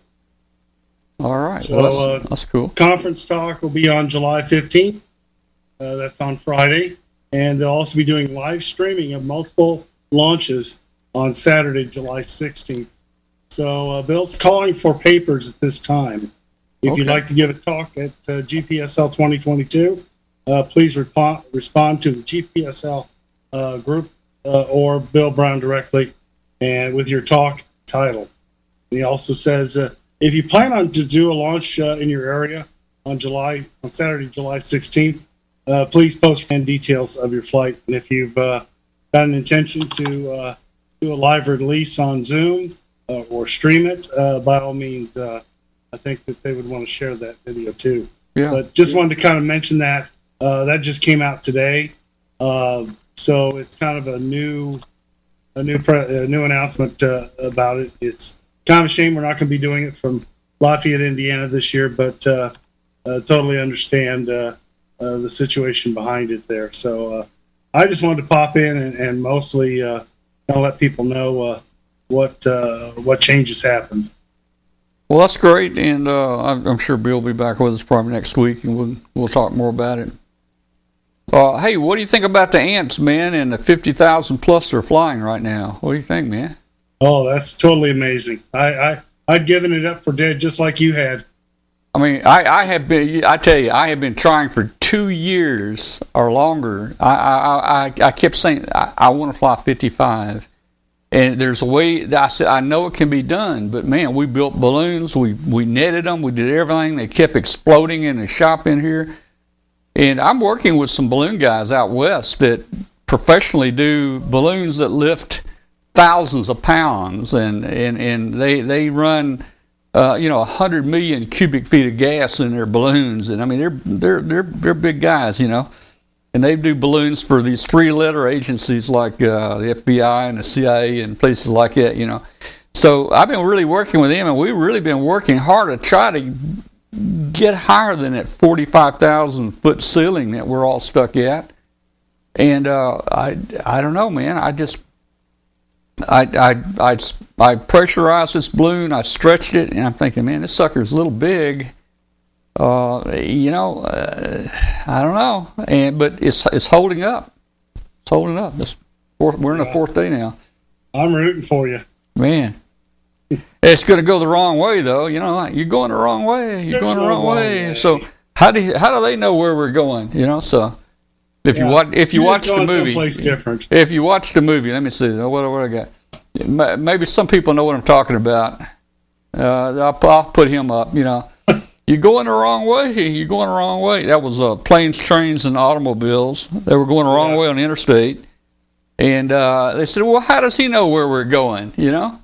All right. So well, that's, uh, that's cool. Conference talk will be on July fifteenth. Uh, that's on Friday. And they'll also be doing live streaming of multiple launches on Saturday, July sixteenth. So uh, Bill's calling for papers at this time. If okay. you'd like to give a talk at uh, G P S L twenty twenty-two, uh, please respond, respond to the G P S L uh, group uh, or Bill Brown directly and with your talk title. And he also says, uh, if you plan on to do a launch uh, in your area on July on Saturday, July sixteenth, uh, please post fan details of your flight. And if you've uh, got an intention to uh, do a live release on Zoom uh, or stream it, uh, by all means, uh, I think that they would want to share that video too. Yeah. But just wanted to kind of mention that. Uh, that just came out today. Uh, so it's kind of a new a new, pre- a new announcement uh, about it. It's kind of a shame we're not going to be doing it from Lafayette, Indiana this year, but uh, uh, totally understand uh, uh, the situation behind it there. So uh, I just wanted to pop in and, and mostly uh, kind of let people know uh, what uh, what changes happened. Well, that's great, and uh, I'm sure Bill will be back with us probably next week, and we'll we'll talk more about it. Uh, hey, what do you think about the ants, man, and the fifty thousand plus they're flying right now? What do you think, man? Oh, that's totally amazing. I, I, I'd given it up for dead just like you had. I mean, I, I have been, I tell you, I have been trying for two years or longer. I I, I, I kept saying, I, I want to fly fifty-five. And there's a way, that I said, I know it can be done, but man, we built balloons, we, we netted them, we did everything. They kept exploding in the shop in here. And I'm working with some balloon guys out west that professionally do balloons that lift thousands of pounds, and and and they they run uh you know one hundred million cubic feet of gas in their balloons, and I mean they're they're they're, they're big guys, you know, and they do balloons for these three letter agencies like uh the F B I and the C I A and places like that, you know. So I've been really working with them, and we've really been working hard to try to get higher than that forty-five thousand foot ceiling that we're all stuck at. And uh I I don't know, man, I just I, I I I pressurized this balloon. I stretched it, and I'm thinking, man, this sucker's a little big. Uh, you know, uh, I don't know, and but it's it's holding up. It's holding up. It's fourth, we're in the fourth day now. I'm rooting for you, man. It's going to go the wrong way, though. You know, like, you're going the wrong way. You're There's going the wrong no way. way. So how do you, how do they know where we're going? You know, so. If yeah. you watch, if you You're watch the movie, if you watch the movie, let me see what, what I got. Maybe some people know what I'm talking about. Uh, I'll, I'll put him up. You know, you're going the wrong way. You're going the wrong way. That was uh, planes, trains, and automobiles. They were going the wrong yeah. way on the interstate, and uh, they said, "Well, how does he know where we're going?" You know.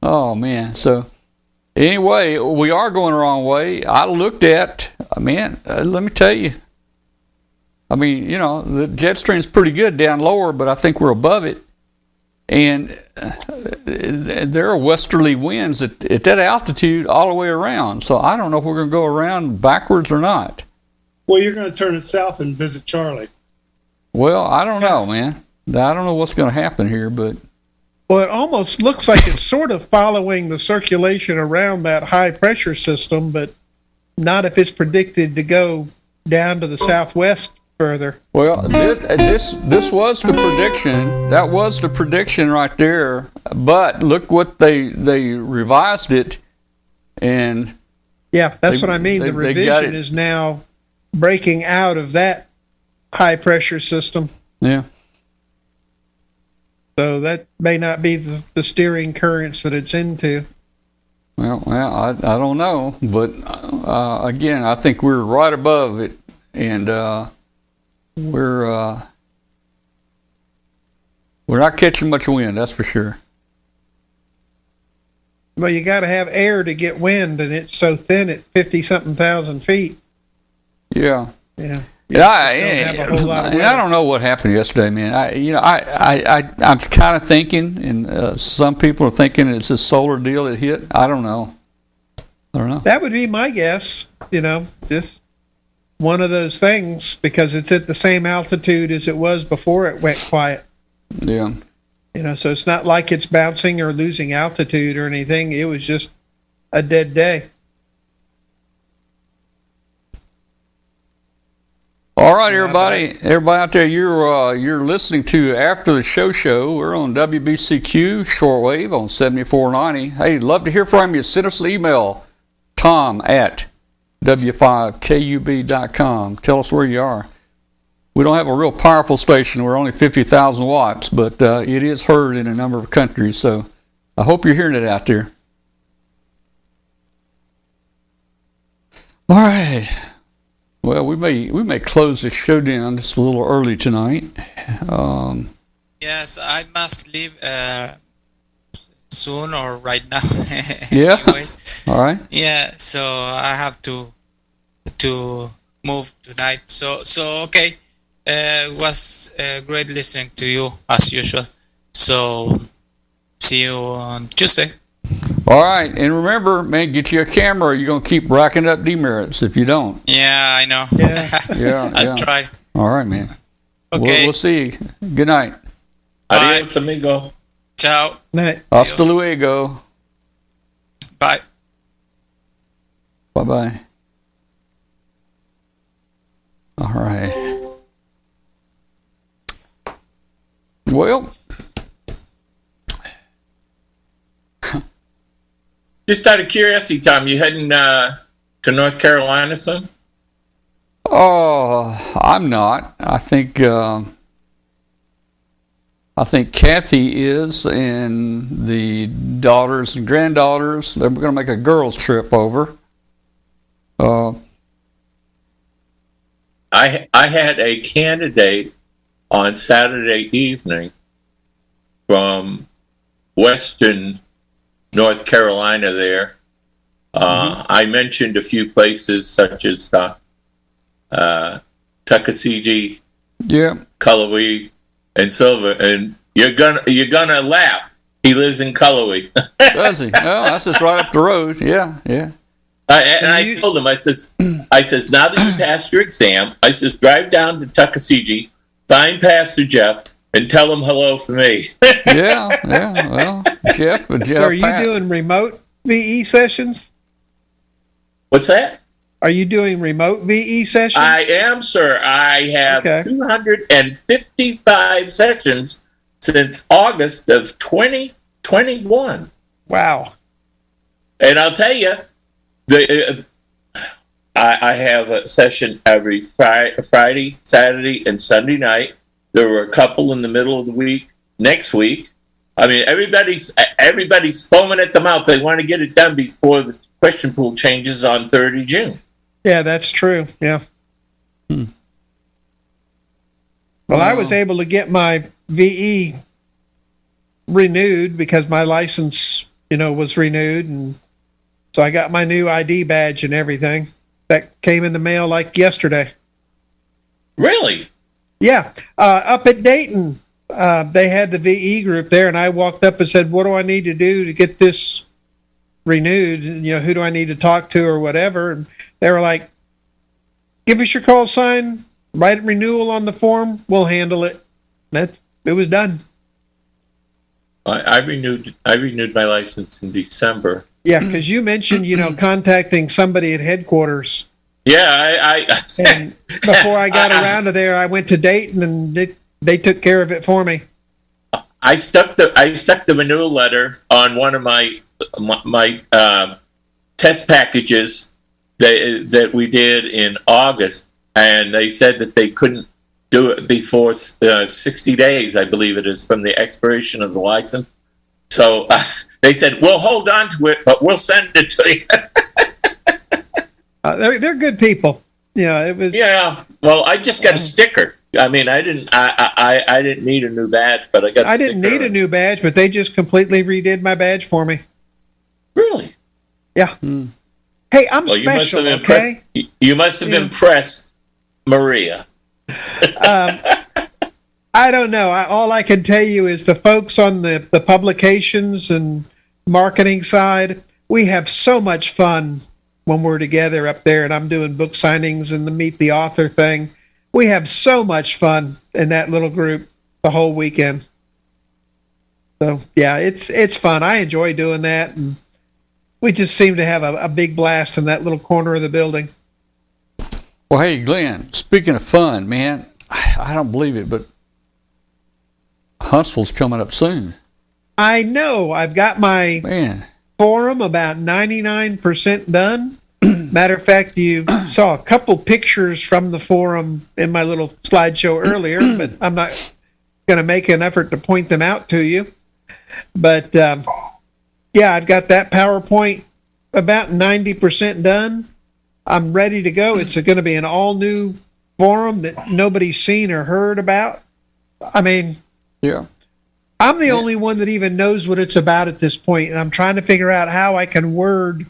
Oh man. So anyway, we are going the wrong way. I looked at. Man, uh, let me tell you. I mean, you know, the jet stream's pretty good down lower, but I think we're above it. And uh, there are westerly winds at, at that altitude all the way around. So I don't know if we're going to go around backwards or not. Well, you're going to turn it south and visit Charlie. Well, I don't know, man. I don't know what's going to happen here, but... Well, it almost looks like it's sort of following the circulation around that high-pressure system, but not if it's predicted to go down to the southwest. Further. Well, this, this this was the prediction. That was the prediction right there. But look what they they revised it, and yeah, that's they, what I mean. They, the revision is now breaking out of that high pressure system. Yeah. So that may not be the, the steering currents that it's into. Well, well, I I don't know, but uh, again, I think we're right above it. and uh, we're uh, we're not catching much wind, that's for sure. Well, you got to have air to get wind, and it's so thin at fifty something thousand feet. Yeah, yeah. Yeah, I, and I don't know what happened yesterday, man. I, you know, I, I, I I'm kind of thinking, and uh, some people are thinking it's a solar deal that hit. I don't know. I don't know. That would be my guess. You know, just one of those things because it's at the same altitude as it was before it went quiet. Yeah. You know, so it's not like it's bouncing or losing altitude or anything. It was just a dead day. All right, everybody, everybody out there, you're uh, you're listening to After the Show Show. We're on W B C Q shortwave on seventy-four ninety. Hey, love to hear from you. Send us an email, tom at W five K U B dot com. Tell us where you are. We don't have a real powerful station. We're only fifty thousand watts, but uh, it is heard in a number of countries, so I hope you're hearing it out there. All right. Well, we may we may close this show down just a little early tonight. Um, yes, I must leave uh, soon or right now. Yeah. Anyways. All right. Yeah. So I have to to move tonight. So so okay. Uh, it was uh, great listening to you as usual. So see you on Tuesday. All right, and remember, man, get you a camera. Or you're gonna keep racking up demerits if you don't. Yeah, I know. Yeah, yeah. I'll yeah. try. All right, man. Okay. We'll, we'll see you. Good night. Adios, amigo. Ciao. Night. Hasta luego. Bye. Bye. Bye. All right. Well. Just out of curiosity, Tom, you heading uh, to North Carolina soon? Oh, I'm not. I think uh, I think Kathy is, and the daughters and granddaughters. They're going to make a girls' trip over. Uh, I I had a candidate on Saturday evening from Western North Carolina there. Uh, mm-hmm. I mentioned a few places such as uh, uh, Tuckasegee, yeah, Cullowhee, and Silver. And you're gonna you're gonna laugh. He lives in Cullowhee. Does he? Well, that's just right up the road. Yeah, yeah. I, and I you... told him, I says, I says, now that you passed your exam, I says, drive down to Tuckasegee, find Pastor Jeff, and tell him hello for me. Yeah, yeah, well, Jeff. Jeff so are you Pat. doing remote V E sessions? What's that? Are you doing remote V E sessions? I am, sir. I have okay. two hundred fifty-five sessions since August of twenty twenty-one. Wow. And I'll tell you, the uh, I, I have a session every fri- Friday, Saturday, and Sunday night. There were a couple in the middle of the week, next week. I mean, everybody's everybody's foaming at the mouth. They want to get it done before the question pool changes on the thirtieth of June. Yeah, that's true. Yeah. Hmm. Well, wow. I was able to get my V E renewed because my license, you know, was renewed. And so I got my new I D badge and everything. That came in the mail like yesterday. Really? Yeah, uh, up at Dayton, uh, they had the V E group there, and I walked up and said, what do I need to do to get this renewed? And, you know, who do I need to talk to or whatever? And they were like, give us your call sign, write renewal on the form, we'll handle it. That it was done. I, I renewed I renewed my license in December. Yeah, because you mentioned, you know, contacting somebody at headquarters. Yeah, I, I and before I got I, around to there, I went to Dayton, and they, they took care of it for me. I stuck the I stuck the renewal letter on one of my my, my uh, test packages that that we did in August, and they said that they couldn't do it before uh, sixty days, I believe it is, from the expiration of the license. So uh, they said, "We'll hold on to it, but we'll send it to you." Uh, they're, they're good people. Yeah, it was. Yeah, well, I just got a sticker. I mean, I didn't, I, I, I didn't need a new badge, but I got. I didn't need a new badge, but they just completely redid my badge for me. Really? Yeah. Hmm. Hey, I'm well, special. You okay. You must have yeah. impressed Maria. um, I don't know. I, all I can tell you is the folks on the the publications and marketing side, we have so much fun when we're together up there, and I'm doing book signings and the Meet the Author thing. We have so much fun in that little group the whole weekend. So, yeah, it's it's fun. I enjoy doing that, and we just seem to have a, a big blast in that little corner of the building. Well, hey, Glenn, speaking of fun, man, I don't believe it, but Huntsville's coming up soon. I know. I've got my... Man. Forum about ninety-nine percent done. Matter of fact, you saw a couple pictures from the forum in my little slideshow earlier, but I'm not going to make an effort to point them out to you. But um, yeah, I've got that PowerPoint about ninety percent done. I'm ready to go. It's going to be an all new forum that nobody's seen or heard about. I mean, yeah. I'm the only one that even knows what it's about at this point, and I'm trying to figure out how I can word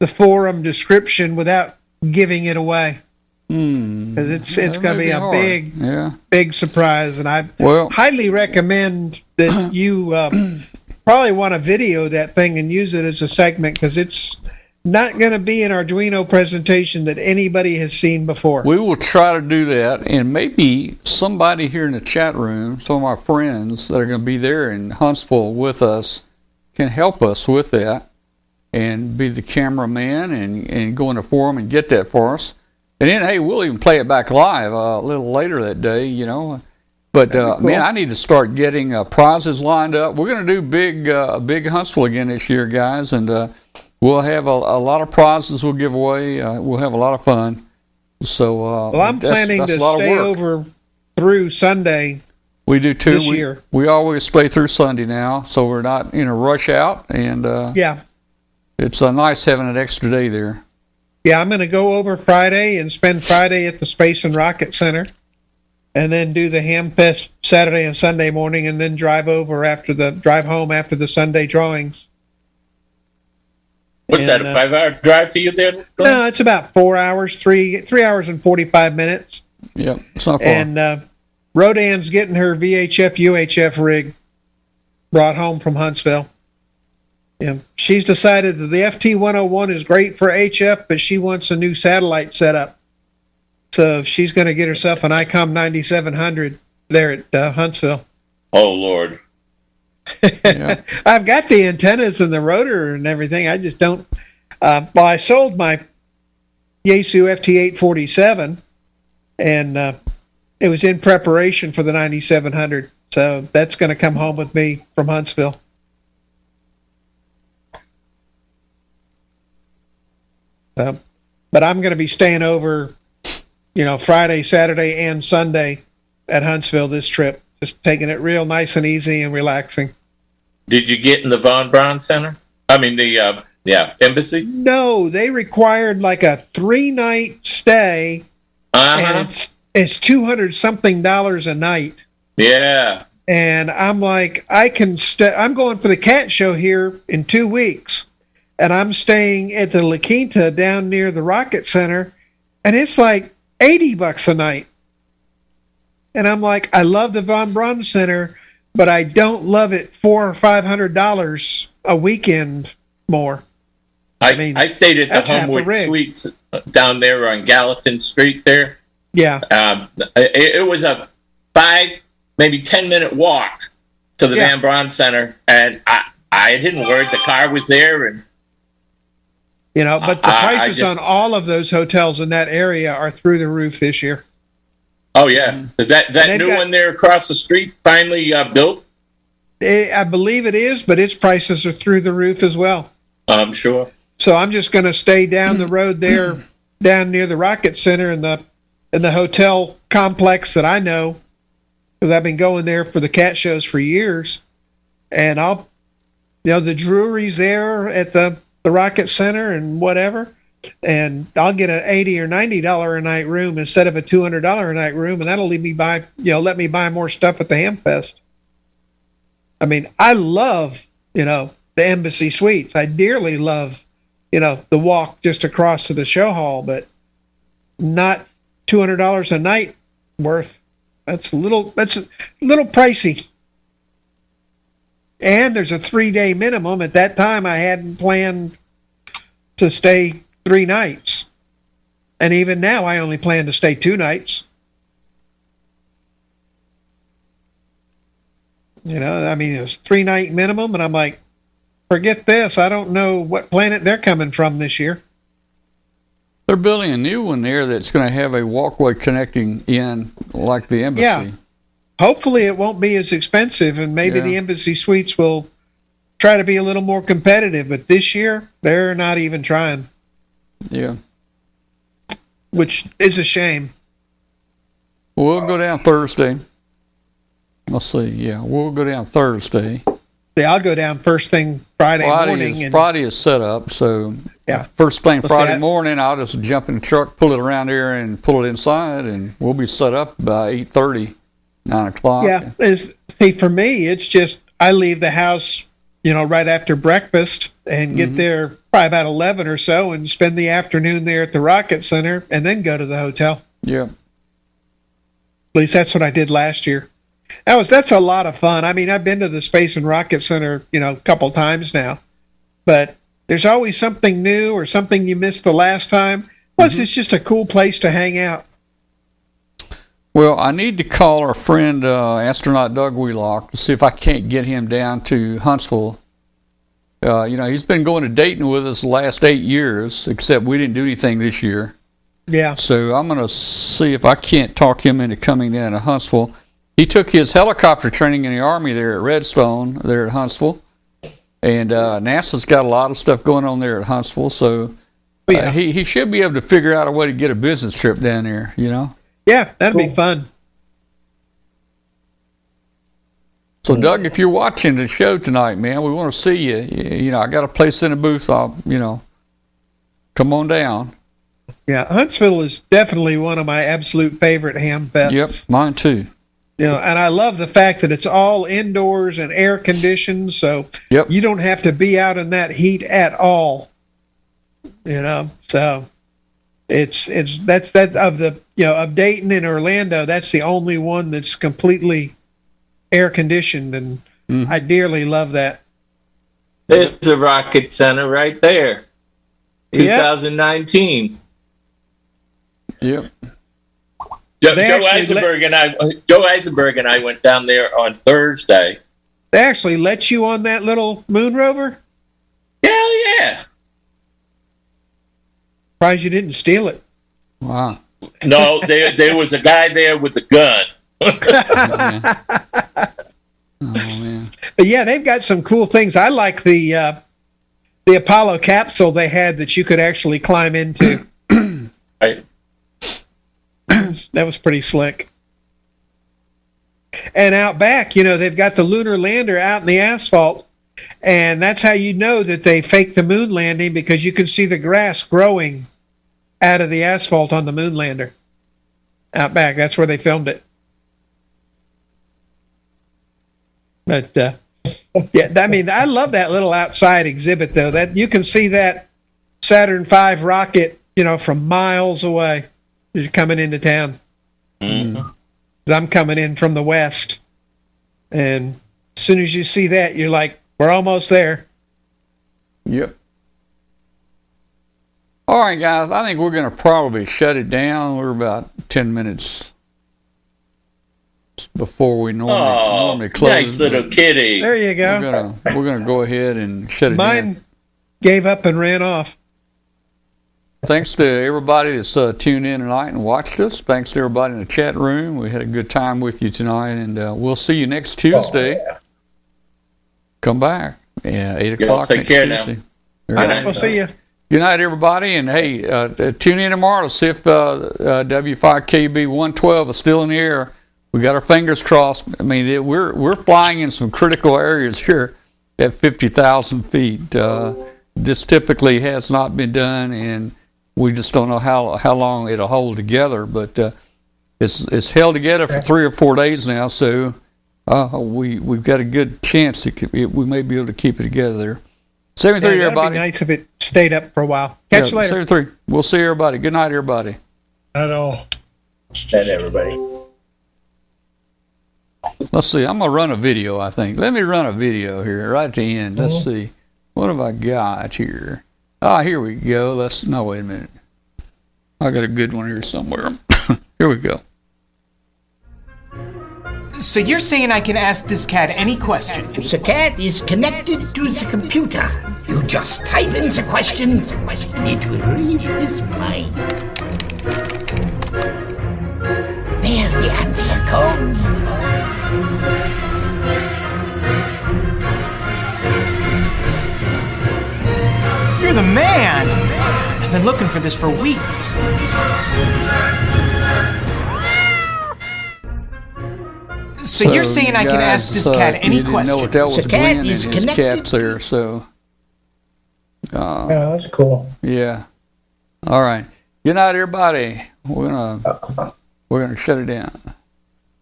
the forum description without giving it away. Mm, Cuz it's it's going to be, be a hard. big yeah. big surprise, and I well, highly recommend that you uh, probably want to video that thing and use it as a segment, cuz it's not going to be an Arduino presentation that anybody has seen before. We will try to do that, and maybe somebody here in the chat room, some of our friends that are going to be there in Huntsville with us, can help us with that and be the cameraman and, and go in the forum and get that for us. And then, hey, we'll even play it back live uh, a little later that day, you know. But, uh, cool. man, I need to start getting uh, prizes lined up. We're going to do big, uh, big Huntsville again this year, guys, and... Uh, We'll have a, a lot of prizes we'll give away. Uh, we'll have a lot of fun. So, uh, well, I'm that's, planning that's to stay over through Sunday. We do too. This we, year. we always stay through Sunday now, so we're not in a rush out. And uh, yeah, it's uh, nice having an extra day there. Yeah, I'm going to go over Friday and spend Friday at the Space and Rocket Center, and then do the Ham Fest Saturday and Sunday morning, and then drive over after the drive home after the Sunday drawings. What's and, that, a five-hour drive for you there? No, it's about four hours, three three hours and forty-five minutes. Yeah, it's not far. And uh, Rodan's getting her V H F U H F rig brought home from Huntsville. Yeah, she's decided that the F T one oh one is great for H F, but she wants a new satellite setup. So she's going to get herself an I COM ninety-seven hundred there at uh, Huntsville. Oh, Lord. Yeah. I've got the antennas and the rotor and everything. I just don't. Uh, well, I sold my Yaesu F T eight forty-seven, and uh, it was in preparation for the ninety-seven hundred. So that's going to come home with me from Huntsville. So, but I'm going to be staying over, you know, Friday, Saturday, and Sunday at Huntsville this trip. Just taking it real nice and easy and relaxing. Did you get in the Von Braun Center? I mean, the uh, yeah embassy? No, they required like a three-night stay, uh-huh. and it's, it's two hundred something dollars a night. Yeah. And I'm like, I can stay. I'm going for the cat show here in two weeks, and I'm staying at the La Quinta down near the Rocket Center, and it's like eighty bucks a night. And I'm like, I love the Von Braun Center, but I don't love it four or five hundred dollars a weekend more. I, I mean, I stayed at the Homewood Suites down there on Gallatin Street there. Yeah, um, it, it was a five, maybe ten minute walk to the yeah. Von Braun Center, and I, I didn't worry. The car was there, and you know, but the I, prices I just, on all of those hotels in that area are through the roof this year. Oh, yeah. That that new got, one there across the street finally uh, built? I believe it is, but its prices are through the roof as well. I'm sure. So I'm just going to stay down the road there, down near the Rocket Center in the, in the hotel complex that I know, because I've been going there for the cat shows for years. And I'll, you know, the Drury's there at the, the Rocket Center and whatever. and I'll get an eighty or ninety dollars a night room instead of a two hundred dollars a night room, and that'll leave me buy, you know, let me buy more stuff at the Hamfest. I mean, I love, you know, the Embassy Suites. I dearly love, you know, the walk just across to the show hall, but not two hundred dollars a night worth. That's a little, that's a little pricey. And there's a three-day minimum. At that time, I hadn't planned to stay three nights. And even now, I only plan to stay two nights. You know, I mean, it's three-night minimum, and I'm like, forget this. I don't know what planet they're coming from this year. They're building a new one there that's going to have a walkway connecting in like the embassy. Yeah. Hopefully it won't be as expensive, and maybe yeah. the Embassy Suites will try to be a little more competitive. But this year, they're not even trying. Yeah. Which is a shame. We'll go down Thursday. Let's see. Yeah, we'll go down Thursday. Yeah, I'll go down first thing Friday, Friday morning. Is, and Friday is set up, so yeah. first thing Let's Friday morning, I'll just jump in the truck, pull it around here, and pull it inside, and we'll be set up by eight thirty. Nine o'clock. Yeah. It's, see, for me, it's just I leave the house, you know, right after breakfast and get mm-hmm. there probably about eleven or so, and spend the afternoon there at the Rocket Center, and then go to the hotel. Yeah. At least that's what I did last year. That was that's a lot of fun. I mean, I've been to the Space and Rocket Center, you know, a couple times now, but there's always something new or something you missed the last time. Plus, mm-hmm. it's just a cool place to hang out. Well, I need to call our friend, uh, astronaut Doug Wheelock, to see if I can't get him down to Huntsville. Uh, you know, he's been going to Dayton with us the last eight years, except we didn't do anything this year. Yeah. So I'm going to see if I can't talk him into coming down to Huntsville. He took his helicopter training in the Army there at Redstone, there at Huntsville. And uh, NASA's got a lot of stuff going on there at Huntsville, so uh, yeah. he, he should be able to figure out a way to get a business trip down there, you know. Yeah, that'd cool. be fun. So, Doug, if you're watching the show tonight, man, we want to see you. You know, I got a place in the booth. I'll, you know, come on down. Yeah, Huntsville is definitely one of my absolute favorite ham fests. Yep, mine too. You know, and I love the fact that it's all indoors and air conditioned, so yep. you don't have to be out in that heat at all. You know, so. It's it's that's that of the you know of Dayton and Orlando. That's the only one that's completely air conditioned, and mm. I dearly love that. There's the Rocket Center right there, twenty nineteen. Yep. yep. Joe, Joe Eisenberg let, and I, Joe Eisenberg and I went down there on Thursday. They actually let you on that little moon rover? Hell yeah. Surprised you didn't steal it. Wow. No, there there was a guy there with a gun. Oh, man. But yeah, they've got some cool things. I like the uh, the Apollo capsule they had that you could actually climb into. Right. That was pretty slick. And out back, you know, they've got the lunar lander out in the asphalt. And that's how you know that they faked the moon landing, because you can see the grass growing out of the asphalt on the moon lander out back. That's where they filmed it. But uh, yeah, I mean, I love that little outside exhibit though. That you can see that Saturn V rocket, you know, from miles away as you're coming into town. Mm-hmm. I'm coming in from the west, and as soon as you see that, you're like, we're almost there. Yep. All right, guys. I think we're going to probably shut it down. We're about ten minutes before we normally, oh, normally close. Nice little kitty. There you go. We're going we're going to go ahead and shut it Mine down. Mine gave up and ran off. Thanks to everybody that's uh, tuned in tonight and watched us. Thanks to everybody in the chat room. We had a good time with you tonight, and uh, we'll see you next Tuesday. Oh, yeah. Come back. Yeah, eight o'clock next Tuesday. All right, we'll see you. Good night, everybody. And, hey, uh, tune in tomorrow to see if uh, uh, W five K U B one twelve is still in the air. We got our fingers crossed. I mean, it, we're we're flying in some critical areas here at fifty thousand feet. Uh, this typically has not been done, and we just don't know how how long it'll hold together. But uh, it's it's held together for three or four days now, so uh, we we've got a good chance that it, it, we may be able to keep it together there. seventy-three, yeah, everybody. That'd be nice if it stayed up for a while. Catch yeah, you later. seventy-three. We'll see everybody. Good night, everybody. Night all. Night, everybody. Let's see. I'm going to run a video, I think. Let me run a video here right at the end. Let's mm-hmm. see. What have I got here? Ah, here we go. Let's, no, wait a minute. I got a good one here somewhere. Here we go. So you're saying I can ask this cat any question? The cat is connected to the computer. You just type in the question, and it will read his mind. There's the answer code. You're the man! I've been looking for this for weeks. So, so you're saying I can ask this cat any question? Know what that was. The cat Glenn is and his cats there, so. Uh, yeah, that's cool. Yeah. All right. Good night, everybody. We're gonna uh, we're gonna shut it down.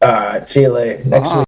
All right. See you later. Next uh-huh. week.